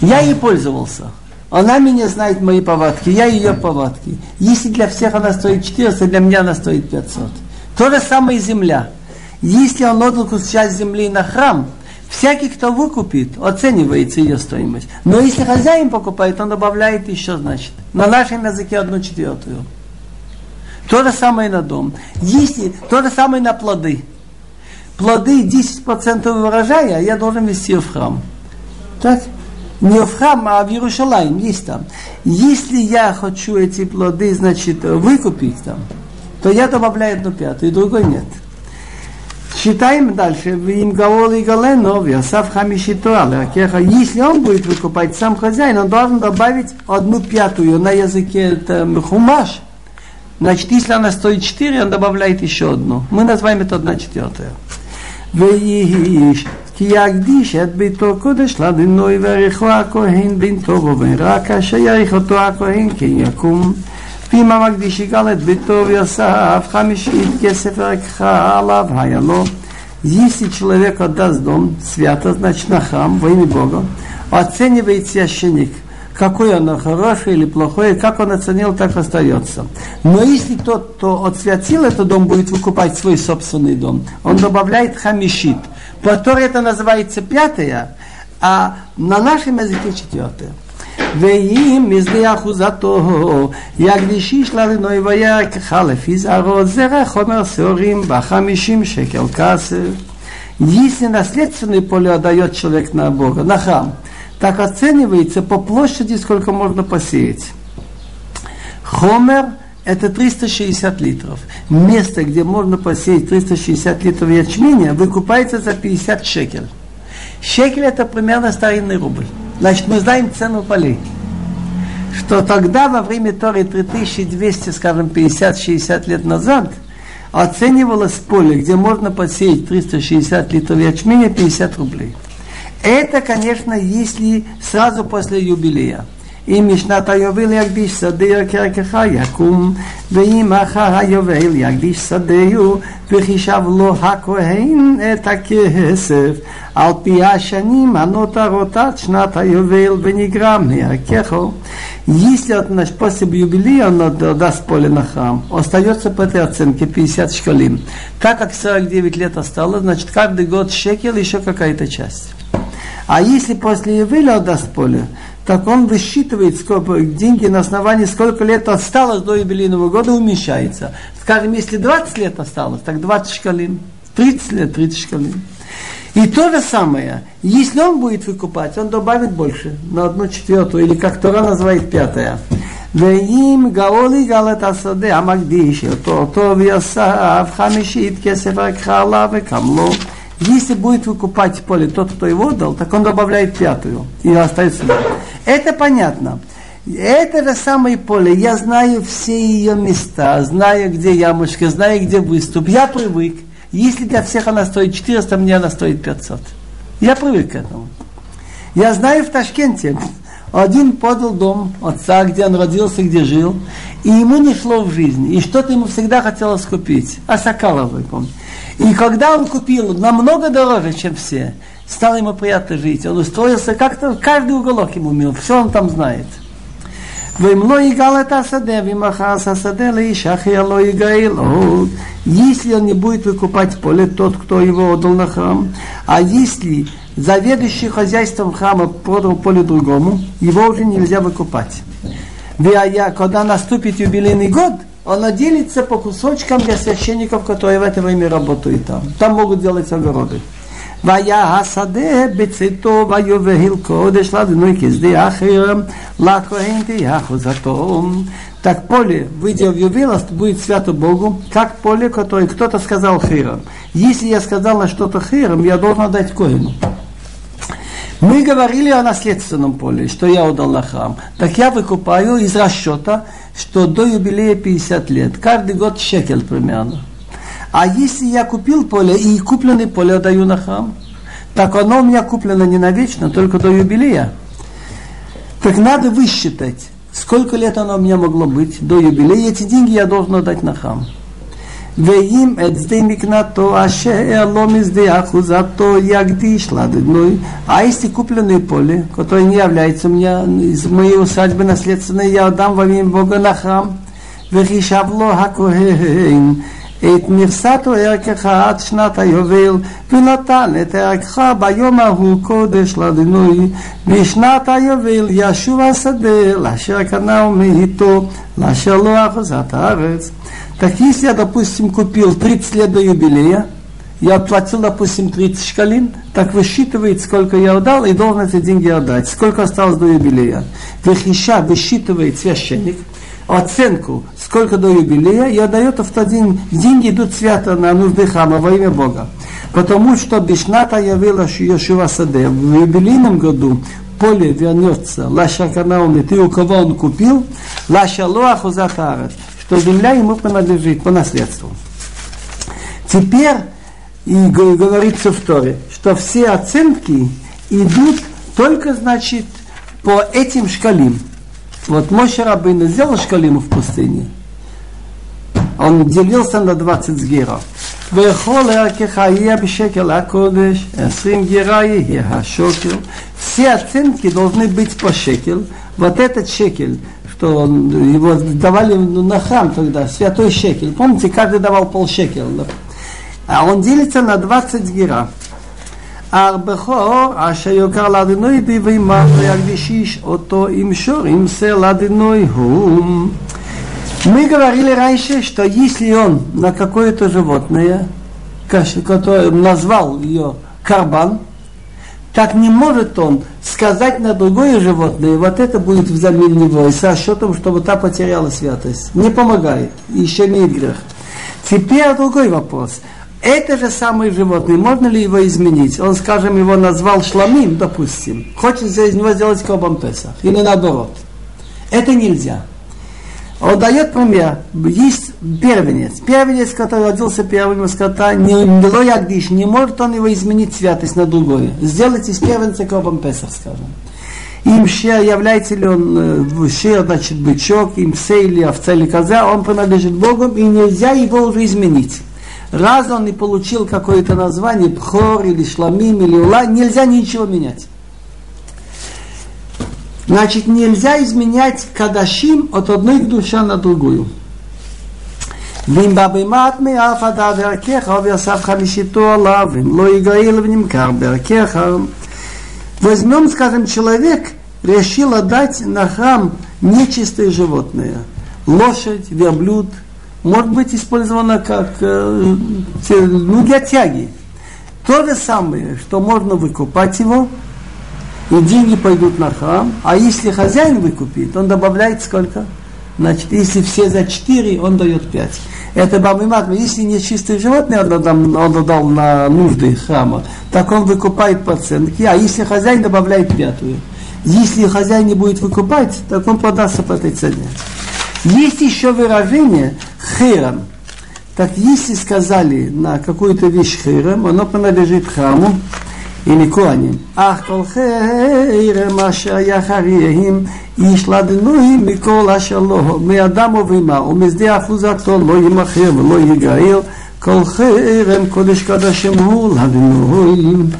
Я ей пользовался. Она меня знает, мои повадки, я ее повадки. Если для всех она стоит четыреста, для меня она стоит пятьсот. То же самое и земля. Если он отдал часть земли на храм, всякий, кто выкупит, оценивается ее стоимость. Но если хозяин покупает, он добавляет еще, значит, на нашем языке одну четвертую. То же самое на дом. Если, то же самое на плоды. Плоды десять процентов урожая я должен вести в храм. Так? Не в храм, а в Иерусалим есть там. Если я хочу эти плоды, значит, выкупить там, то я добавляю одну пятую, другой нет. Считаем дальше. Если он будет выкупать, сам хозяин, он должен добавить одну пятую. На языке это хумаш. Значит, если она стоит четыре, он добавляет еще одну. Мы называем это одна четвертая. Если человек отдаст дом свято, значит, на храм, во имя Бога, оценивает священник, какое оно хорошее или плохое, как он оценил, так остается. Но если тот, кто отсвятил этот дом, будет выкупать свой собственный дом, он добавляет хамишит. По Торе это называется пятое, а на нашем языке четвертое. Если наследственное поле отдает человек на Бога, на храм, так оценивается по площади, сколько можно посеять. Хомер – это триста шестьдесят литров. Место, где можно посеять триста шестьдесят литров ячменя, выкупается за пятьдесят шекель. Шекель – это примерно старинный рубль. Значит, мы знаем цену полей. Что тогда, во время Торы, три тысячи двести, скажем, пятьдесят-шестьдесят лет назад, оценивалось поле, где можно посеять триста шестьдесят литров ячменя, пятьдесят рублей. Это, конечно, если сразу после юбилея. אם משנת היובל יקדיש שדה ירקך יקום ואם אחר היובל יקדיש שדהו וחישב לו הכהן את הכסף על פי השנים הנותרות עד שנת היובל ונגרע מהכחל. Если он после юбилея он даст поле на храм, остается по этой оценке пятьдесят шкалим. Так как сорок девять лет осталось, значит каждый год шекель еще какая-то часть. А если после юбилея он даст поле, так он высчитывает сколько, деньги на основании, сколько лет осталось до юбилейного года, умещается. Скажем, если двадцать лет осталось, так двадцать шкалин, тридцать лет, тридцать шкалин. И то же самое, если он будет выкупать, он добавит больше, на одну четвертую, или как Тора называет пятая. ואם גאו לגאל את השדה המקדיש אותו טוב יסב חמישית כסף רכחה לה וקמלו. Если будет выкупать поле тот, кто его дал, так он добавляет пятую и остается. Это понятно. Это же самое поле. Я знаю все ее места, знаю, где ямочка, знаю, где выступ. Я привык. Если для всех она стоит четыреста, мне она стоит пятьсот. Я привык к этому. Я знаю в Ташкенте. Один подал дом отца, где он родился, где жил, и ему не шло в жизни, и что-то ему всегда хотелось купить, а Сокаловой, помню. И когда он купил намного дороже, чем все, стало ему приятно жить, он устроился как-то, каждый уголок ему мил, все он там знает. Если он не будет выкупать поле, тот, кто его отдал на храм, а если заведующий хозяйством храма продал поле другому, его уже нельзя выкупать. Когда наступит юбилейный год, оно делится по кусочкам для священников, которые в это время работают там. Там могут делать огороды. Так поле, выйдя в ювел, будет свято Богу, как поле, которое кто-то сказал хиром. Если я сказал на что-то хиром, я должен отдать коину. Мы говорили о наследственном поле, что я отдал на храм. Так я выкупаю из расчета, что до юбилея пятьдесят лет, каждый год шекель примерно. А если я купил поле и купленное поле отдаю на храм, так оно у меня куплено не навечно, только до юбилея. Так надо высчитать, сколько лет оно у меня могло быть до юбилея, эти деньги я должен отдать на храм. ואם את שדה מקנתו אשר לא משדה אחוזתו יקדיש לדגנוי. А если купленное поле, которое не является у меня из моей усадьбы наследственной, я отдам во имя Бога на храм. וחישב לו הכהן את מכסת ערכך עד שנת היובל ונתן את ערכך ביום ההוא קודש לדגנוי. בשנת היובל ישוב השדה לאשר קנהו מאיתו לאשר לו אחוזת הארץ. Так если я, допустим, купил тридцать лет до юбилея, я оплатил, допустим, тридцать шкалин, так высчитывает, сколько я отдал, и должен эти деньги отдать. Сколько осталось до юбилея. Вехиша высчитывает священник оценку, сколько до юбилея, и отдает в тот день. Деньги идут свято на нужды храма во имя Бога. Потому что Бишната явила Йошуа Саде в юбилейном году, поле вернется, лаша канауны, ты у кого он купил, лаша лоаху затарат, что земля ему принадлежит по наследству. Теперь и говорится в Торе, что все оценки идут только, значит, по этим шкалим. Вот Моше Рабейну сделал шкалиму в пустыне. Он делился на двадцать сгеров. Все оценки должны быть по шекель. Вот этот шекель, что он, его давали на храм тогда, святой шекель. Помните, каждый давал полшекеля. А он делится на двадцать гера. Мы говорили раньше, что если он на какое-то животное, которое назвал ее карбан, Как не может он сказать на другое животное, вот это будет взамен него, и со расчетом, чтобы та потеряла святость. Не помогает, еще имеет грех. Теперь другой вопрос. Это же самое животное, можно ли его изменить? Он, скажем, его назвал шламим, допустим. Хочется из него сделать корбан песах, или наоборот. Это нельзя. Он дает пример. Есть первенец. Первенец, который родился первым скота, не, не может он его изменить святость на другое. Сделать из первенца корбан песах, скажем. Им шер, является ли он шер, значит, бычок, им сей или овца или коза, он принадлежит Богу, и нельзя его уже изменить. Раз он не получил какое-то название, пхор или шламим или ула, нельзя ничего менять. Значит, нельзя изменять кадашим от одной душа на другую. Возьмем, скажем, человек решил отдать на храм нечистое животное. Лошадь, верблюд, может быть использовано как э, ну, для тяги. То же самое, что можно выкупать его, и деньги пойдут на храм. А если хозяин выкупит, он добавляет сколько? Значит, если все за четыре, он дает пять. Это бамимат. Если нечистое животное он отдал, он отдал на нужды храма, так он выкупает процентки. А если хозяин добавляет пятую? Если хозяин не будет выкупать, так он продастся по этой цене. Есть еще выражение херам. Так если сказали на какую-то вещь херам, оно принадлежит храму или коаним. Ах кол херам аша яхарием ишладнуим микол ашалло ми адамовима умезде афузато ло имахер ло игаил кол херам кодеш кадашем ху ладнуим.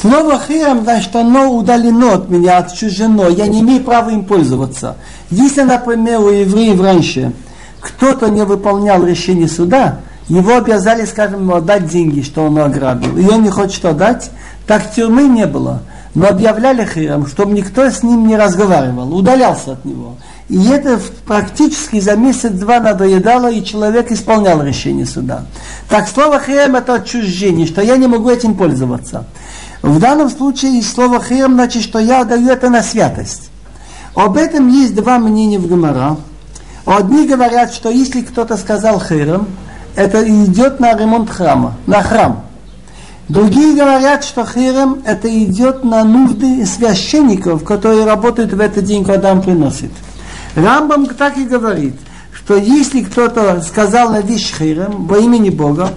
Слово херам, значит, оно удалено от меня, отчуждено. Я не имею права им пользоваться. Если, например, у евреев раньше кто-то не выполнял решение суда, его обязали, скажем, отдать деньги, что он ограбил, и он не хочет отдать, так тюрьмы не было. Но объявляли херам, чтобы никто с ним не разговаривал, удалялся от него. И это практически за месяц-два надоедало, и человек исполнял решение суда. Так слово херам — это отчуждение, что я не могу этим пользоваться. В данном случае слово херам значит, что я отдаю это на святость. Об этом есть два мнения в Гемара. Одни говорят, что если кто-то сказал херам, это идет на ремонт храма, на храм. Другие говорят, что херам это идет на нужды священников, которые работают в этот день, когда он приносит. Рамбам так и говорит, что если кто-то сказал на вещь херам во имени Бога,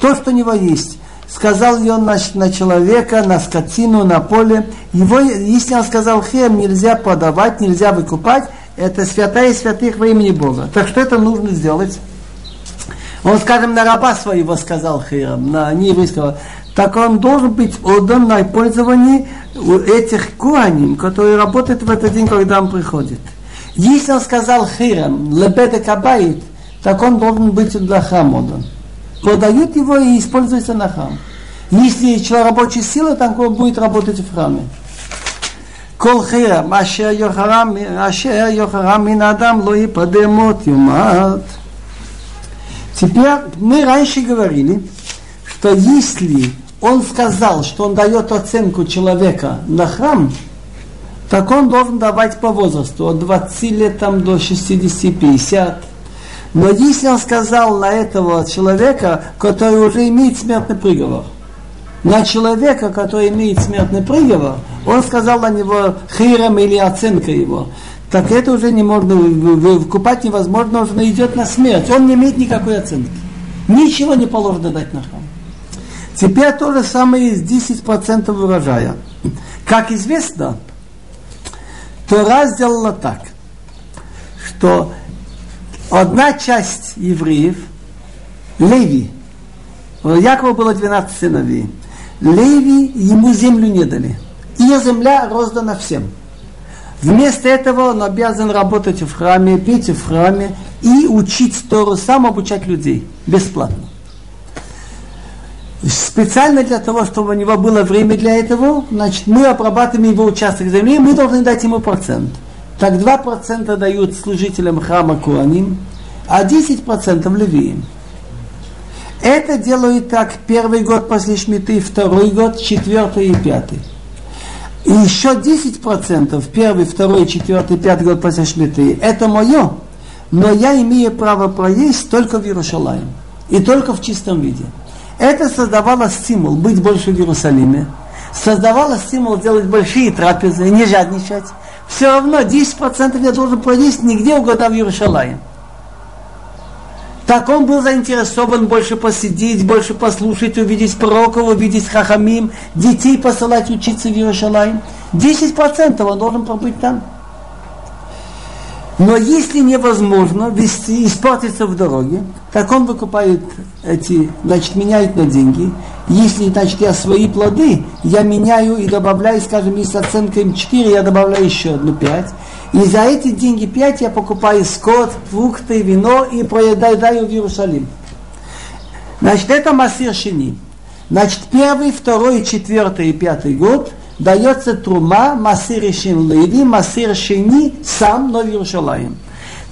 то, что у него есть, сказал ли он на, на человека, на скотину, на поле, его, если он сказал херам, нельзя продавать, нельзя выкупать, это святая святых во имени Бога. Так что это нужно сделать. Он, скажем, на раба своего сказал херам, на нееврейского, так он должен быть отдан на пользование у этих коаним, которые работают в этот день, когда он приходит. Если он сказал херам, лебедек абайт, так он должен быть для храма отдан. Продают его и используется на храм. Если человек рабочей силы, так он будет работать в храме. Кол херам, ашер йохарам, ашер йохарам мин адам ло ипадемот юмат. Теперь мы раньше говорили, что если он сказал, что он дает оценку человека на храм, так он должен давать по возрасту, от двадцати лет там, до шестидесяти-пятидесяти. Но если он сказал на этого человека, который уже имеет смертный приговор, на человека, который имеет смертный приговор, он сказал на него херам или оценка его, так это уже не можно, выкупать невозможно, он идет на смерть. Он не имеет никакой оценки. Ничего не положено дать на храм. Теперь то же самое с десять процентов урожая. Как известно, Тора сделала так, что одна часть евреев, Леви, у Якова было двенадцать сыновей, Леви ему землю не дали. Ее земля роздана всем. Вместо этого он обязан работать в храме, петь в храме и учить Тору, сам обучать людей, бесплатно. Специально для того, чтобы у него было время для этого, значит, мы обрабатываем его участок земли, мы должны дать ему процент. Так два процента дают служителям храма коаним, а десять процентов левиям. Это делают так первый год после шмиты, второй год, четвертый и пятый. И еще десять процентов первый, второй, четвертый, пятый год после шмиты. Это мое, но я имею право проесть только в Иерусалиме. И только в чистом виде. Это создавало стимул быть больше в Иерусалиме. Создавало стимул делать большие трапезы, не жадничать. Все равно десять процентов я должен проесть нигде у года в Иерусалиме. Так он был заинтересован больше посидеть, больше послушать, увидеть пророков, увидеть хахамим, детей посылать учиться в Иерусалим. десять процентов он должен побыть там. Но если невозможно вести, испортиться в дороге, так он выкупает эти, значит, меняет на деньги. Если, значит, я свои плоды, я меняю и добавляю, скажем, есть оценка им четыре, я добавляю еще одну пять. И за эти деньги пять я покупаю скот, фрукты, вино и проедаю в Иерусалим. Значит, это массир шини. Значит, первый, второй, четвертый и пятый год дается трума массир шин леви, массир шини сам, но в Иерусалим.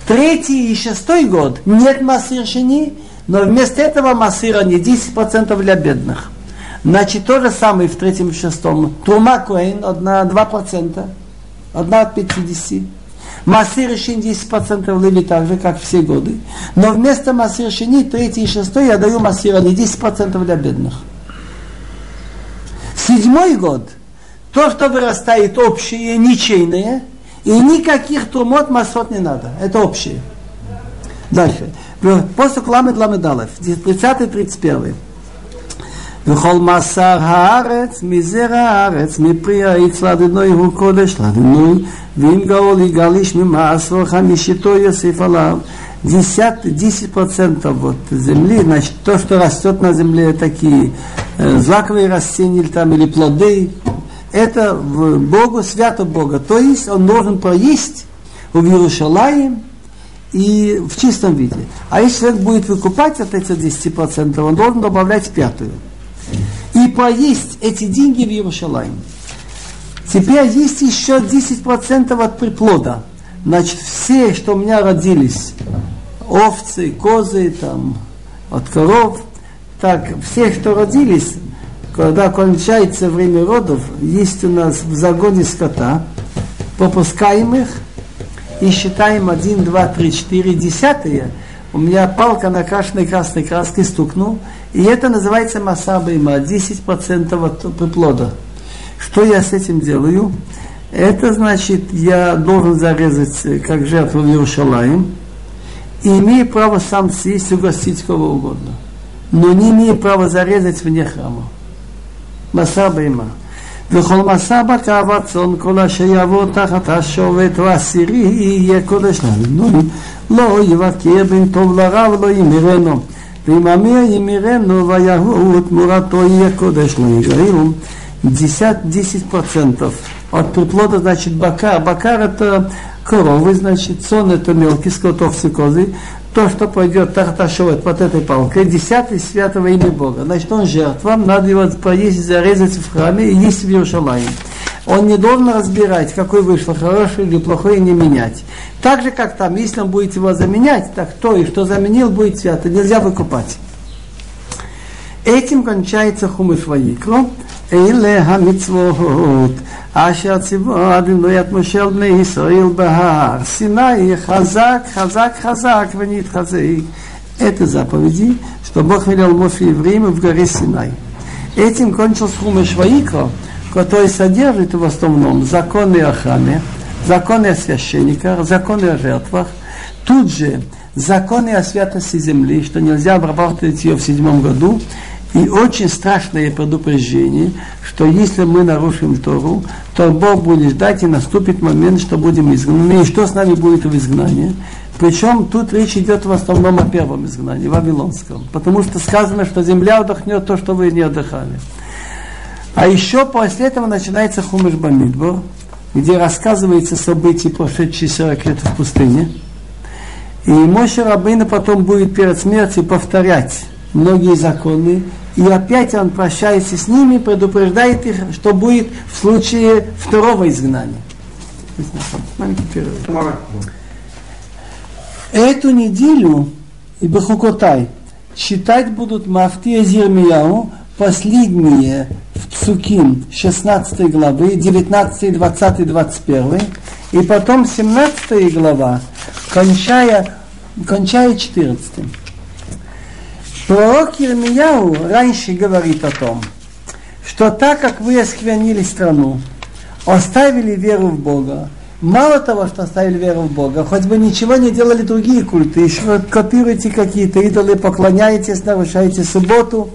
Третий и шестой год нет массир шини, но вместо этого массира не десять процентов для бедных. Значит, то же самое в третьем и шестом. Трума коэн один-два процента. Одна от пятидесяти. Массир шини десять процентов леви так же, как все годы. Но вместо массир шини третий и шестой я даю массира не десять процентов для бедных. Седьмой год. То, что вырастает общее, ничейное. И никаких трумот масот не надо. Это общее. Дальше. После ламед ламедалев. тридцатый тридцать первый. וכל מסר הארץ, מזרע הארץ, מפרי העץ לדנוי הוא קודש לדנוי, ואם גאול יגליש ממעשר חמישיתו יוסיף עליו. десять процентов вот земли, значит, то, что растет на земле, такие злаковые растения там, или плоды, это Богу, свято Бога. То есть он должен проесть в Иерусалиме и в чистом виде. А если человек будет выкупать от этих десяти процентов, он должен добавлять пятую. И поесть эти деньги в Иерусалим. Теперь есть еще десять процентов от приплода. Значит, все, что у меня родились, овцы, козы, там, от коров, так, все, что родились, когда кончается время родов, есть у нас в загоне скота, попускаем их и считаем один, два, три, четыре, десятые. У меня палка накрашенной красной краской стукнул, и это называется масабайма, десять процентов от приплода. Что я с этим делаю? Это значит, я должен зарезать как жертву в Иерусалим, и имею право сам съесть, угостить кого угодно, но не имею права зарезать вне храма. Масабайма. וכל מסע בקו הצאן, כל אשר יבוא תחת השובת או עשירי יהיה קודש לאדוני, לא יבקר בין טוב לרע ולא ימירנו, ואם עמיה ימירנו ויהו ותמורתו יהיה קודש לישראל. десять процентов от приплода, значит, бакар. Бакар это коровы, значит, сон это мелкий скот, овцы, козы. То, что пойдет тахт ашовет под этой палкой, десятый святого имя Бога. Значит, он жертва, надо его поесть, зарезать в храме и есть в Иерусалиме. Он не должен разбирать, какой вышло, хороший или плохой, и не менять. Так же, как там, если он будет его заменять, так то, и что заменил, будет свято. Нельзя выкупать. Этим кончается хумыш ваикро. אלה המצוות אשר ציווה אדוני את משה על בני ישראל בהר סיני, חזק, חזק, חזק ונתחזק. Это заповеди, что Бог велел Моше евреям в горе Синай. Этим кончился хумаш ваикро, который содержит в основном законы о храме, законы о священниках, законы о жертвах. Тут же законы о святости земли, что нельзя обрабатывать ее в седьмом году. И очень страшное предупреждение, что если мы нарушим Тору, то Бог будет ждать, и наступит момент, что будем изгнаны. И что с нами будет в изгнании? Причем тут речь идет в основном о первом изгнании, вавилонском. Потому что сказано, что земля отдохнет то, что вы не отдыхали. А еще после этого начинается Хумаш Бамидбар, где рассказывается события, прошедшие сорок лет в пустыне. И Моше Рабейну потом будет перед смертью повторять многие законы. И опять он прощается с ними, предупреждает их, что будет в случае второго изгнания. Эту неделю Бехукотай читать будут Мафтия Зирмияу последние в Псуким шестнадцатой главы, девятнадцатой, двадцатой, двадцать первой, и потом семнадцатая глава, кончая, кончая четырнадцатой. Пророк Ирмияу раньше говорит о том, что так как вы осквернили страну, оставили веру в Бога, мало того, что оставили веру в Бога, хоть бы ничего не делали другие культы, еще копируете какие-то идолы, поклоняетесь, нарушаете субботу,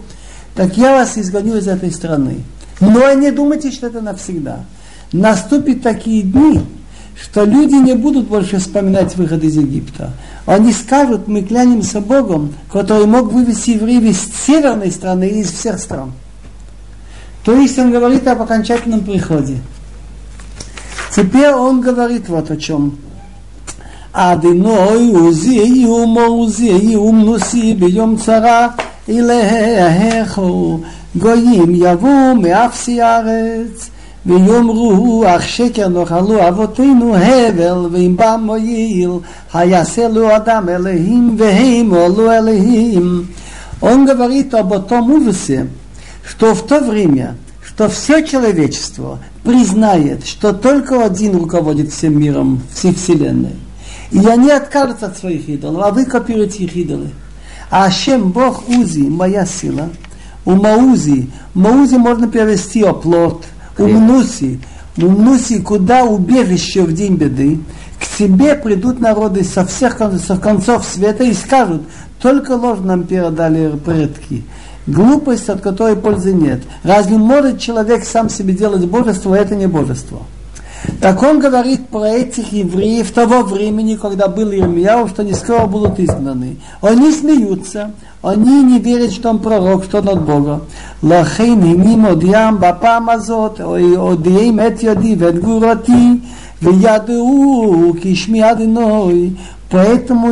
так я вас изгоню из этой страны. Но не думайте, что это навсегда. Наступят такие дни, что люди не будут больше вспоминать выход из Египта. Они скажут, мы клянемся Богом, который мог вывести евреев из северной страны и из всех стран. То есть он говорит об окончательном приходе. Теперь он говорит вот о чем. Адиной узи умо узи умнуси бьем цара илехеху гоим яву меавсиарец ויאמרו אך שקר נאכלו אבותינו הבל ואם בא מועיל היעשה לו אדם אלוהים והם עלו אלוהים. Он говорит об том ужасе, что в то время, что все человечество признает, что только один руководит всем миром, всей вселенной, и они откажутся от своих идолов, а вы копируете их идолы. А Ашем Бог Узи, моя сила, у Маузи, Маузи можно перевести оплот, Умнуси, умнуси, куда убежище в день беды, к тебе придут народы со всех концов света и скажут, только ложь нам передали предки, глупость, от которой пользы нет. Разве может человек сам себе делать божество, это не божество? Так он говорит про этих евреев того времени, когда был Ирмияу, что они скоро будут изгнаны. Они смеются, они не верят, что он пророк, что он от Бога. Поэтому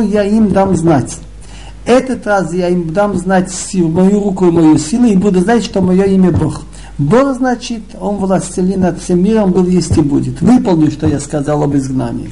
я им дам знать. Этот раз я им дам знать силу, мою руку и мою силу, и буду знать, что мое имя Бог. Бог, значит, он властелин над всем миром, был, есть и будет. Выполню, что я сказал об изгнании.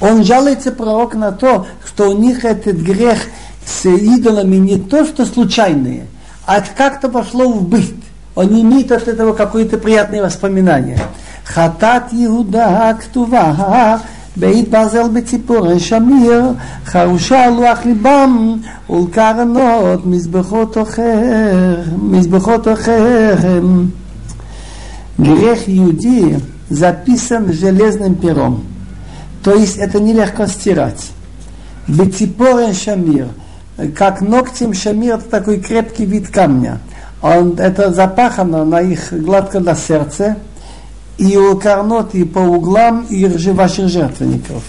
Он жалуется, пророк, на то, что у них этот грех с идолами не то, что случайные, а как-то пошло в быт. Он имеет от этого какое-то приятное воспоминание. Хатат Иуда Ктува Бейт Базел Беципур Шамир Харуша Луах Либам Улкарнот Мизбехот Охехем. Грех иудеи записан железным пером. То есть это нелегко стирать. Беципорен шамир, как ногтем шамир, это такой крепкий вид камня. Он, это запахано на их гладко до сердца, и у корнот, и по углам, и ржи ваших жертвенников.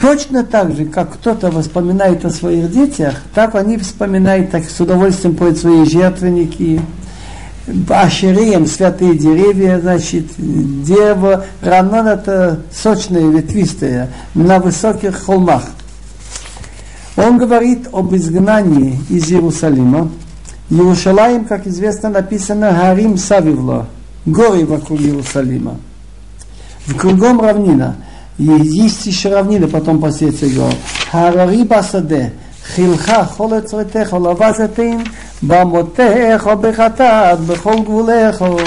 Точно так же, как кто-то вспоминает о своих детях, так они вспоминают, так с удовольствием поют свои жертвенники. Ашереем святые деревья, значит, дерево, ранон это сочное, ветвистое, на высоких холмах. Он говорит об изгнании из Иерусалима. Иерусалим, как известно, написано Гарим Савивло, горы вокруг Иерусалима. В кругом равнина, есть еще равнина, потом посеется гор. Харари Басаде, Хилха Холецветех, Лавазетин, Бамотехо, Бехатат, Бехолгвулехо.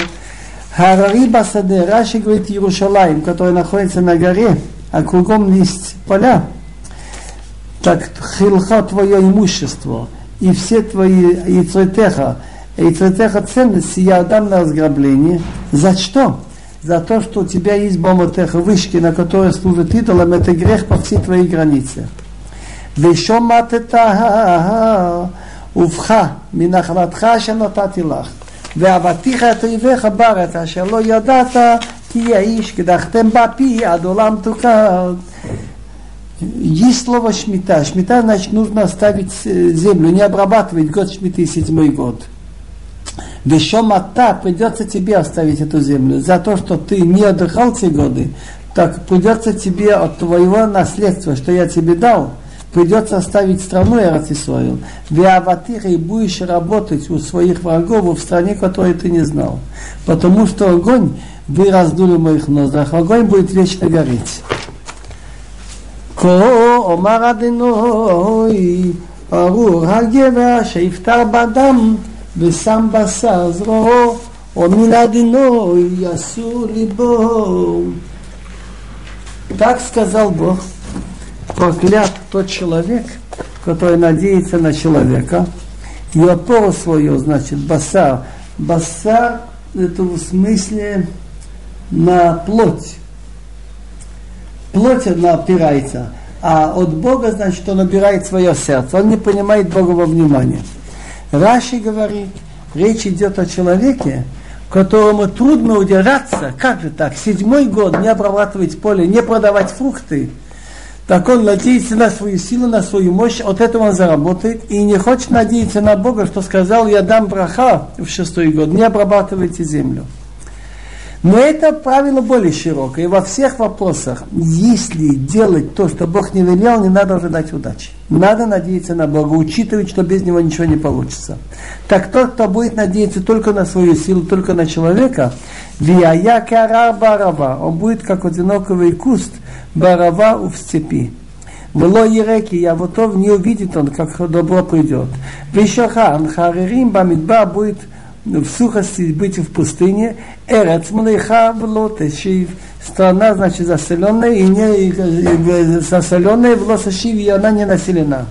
Харари Басаде, Раши говорит Иерусалим, который находится на горе, а кругом есть поля. Так хилха твое имущество, и все твои яйцойтеха, яйцойтеха ценности я отдам на разграбление. За что? За то, что у тебя есть боматеха, вышки, на которые служат идолам, это грех по всей твоей границе. Вешоматета увха минахлатха шанататилах. Веаватиха тривеха барата шало ядата кияиш кедахтем бапи адолам тукат. Есть слово «шмита». «Шмита» значит, нужно оставить землю, не обрабатывать год шмиты, седьмой год. «Вешомата» придется тебе оставить эту землю. За то, что ты не отдыхал те годы, так придется тебе от твоего наследства, что я тебе дал, придется оставить страну Эрец Исраэль. «Веаватиха» и будешь работать у своих врагов в стране, которую ты не знал. Потому что огонь вы раздули в моих ноздрях огонь, будет вечно гореть. Ко омар адиной, арур хагевер, шеифтар бадам, весам басар зро, омин адиной, ясур либо. Так сказал Бог, проклят тот человек, который надеется на человека, и опору свою, значит, басар. Басар, это в смысле на плоть. Плоть она опирается, а от Бога, значит, он опирает свое сердце. Он не понимает Бога внимания. Раши говорит, речь идет о человеке, которому трудно удержаться. Как же так? Седьмой год не обрабатывать поле, не продавать фрукты. Так он надеется на свою силу, на свою мощь, от этого он заработает, и не хочет надеяться на Бога, что сказал, я дам браха в шестой год, не обрабатывайте землю. Но это правило более широкое, и во всех вопросах, если делать то, что Бог не велел, не надо ожидать удачи. Надо надеяться на Бога, учитывать, что без Него ничего не получится. Так тот, кто будет надеяться только на свою силу, только на человека, он будет как одиноковый куст, барава в степи. Было и реки, я вот он не увидит он, как добро придет. Вишахан, харирим, бамидба будет в сухости, быть в пустыне. Эрец млеха влотешив, страна, значит, заселенная, и не заселенная влотешив, и она не населена.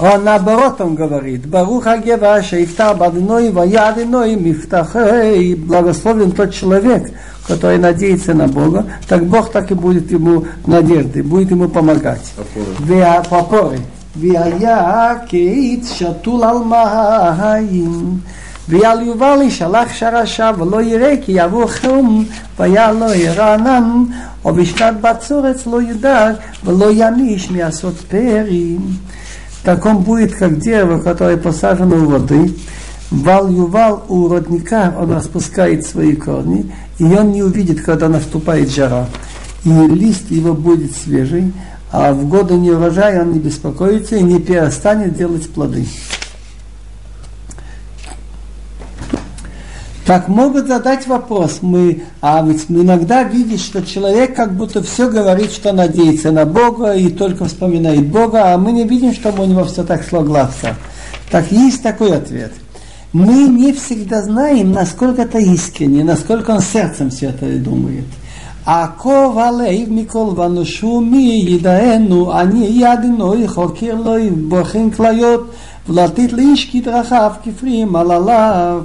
Он наоборот он говорит, Баруха Гева, Шейфта Бадной, Ваядиной, Мифтахей, благословен тот человек, который надеется на Бога, так Бог так и будет ему надежды, будет ему помогать. Попоры. Вияя кейт шатул алмаим, виалювали шалах шараша, влой реки, явухум, ваялой ранам, обишнат бацурец лоюдар, влой ямиш миасот перим. Так он будет, как дерево, которое посажено у воды, вал-ювал у родника, он распускает свои корни, и он не увидит, когда наступает жара. И лист его будет свежий, а в годы неурожая он не беспокоится и не перестанет делать плоды. Так могут задать вопрос, мы, а ведь иногда видишь, что человек как будто все говорит, что надеется на Бога и только вспоминает Бога, а мы не видим, чтобы у него все так шло гладко. Так есть такой ответ. Мы не всегда знаем, насколько это искренне, насколько он сердцем все это думает. Ако валей микол ванушу ми едаену, ани ядиной хокерлой бохин клайот, влатит лишки драхав кифрим алалав.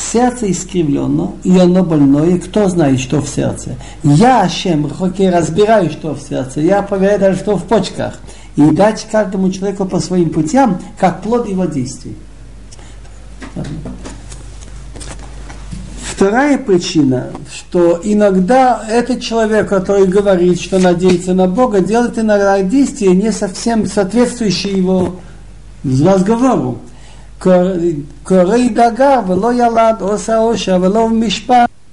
Сердце искривлено, и оно больное. Кто знает, что в сердце? Я, Ашем, хокей, разбираю, что в сердце. Я проверяю даже, что в почках. И дать каждому человеку по своим путям, как плод его действий. Вторая причина, что иногда этот человек, который говорит, что надеется на Бога, делает иногда действия, не совсем соответствующие его разговору. קוראי דגר ולא ילד עושה עושר ולא משפט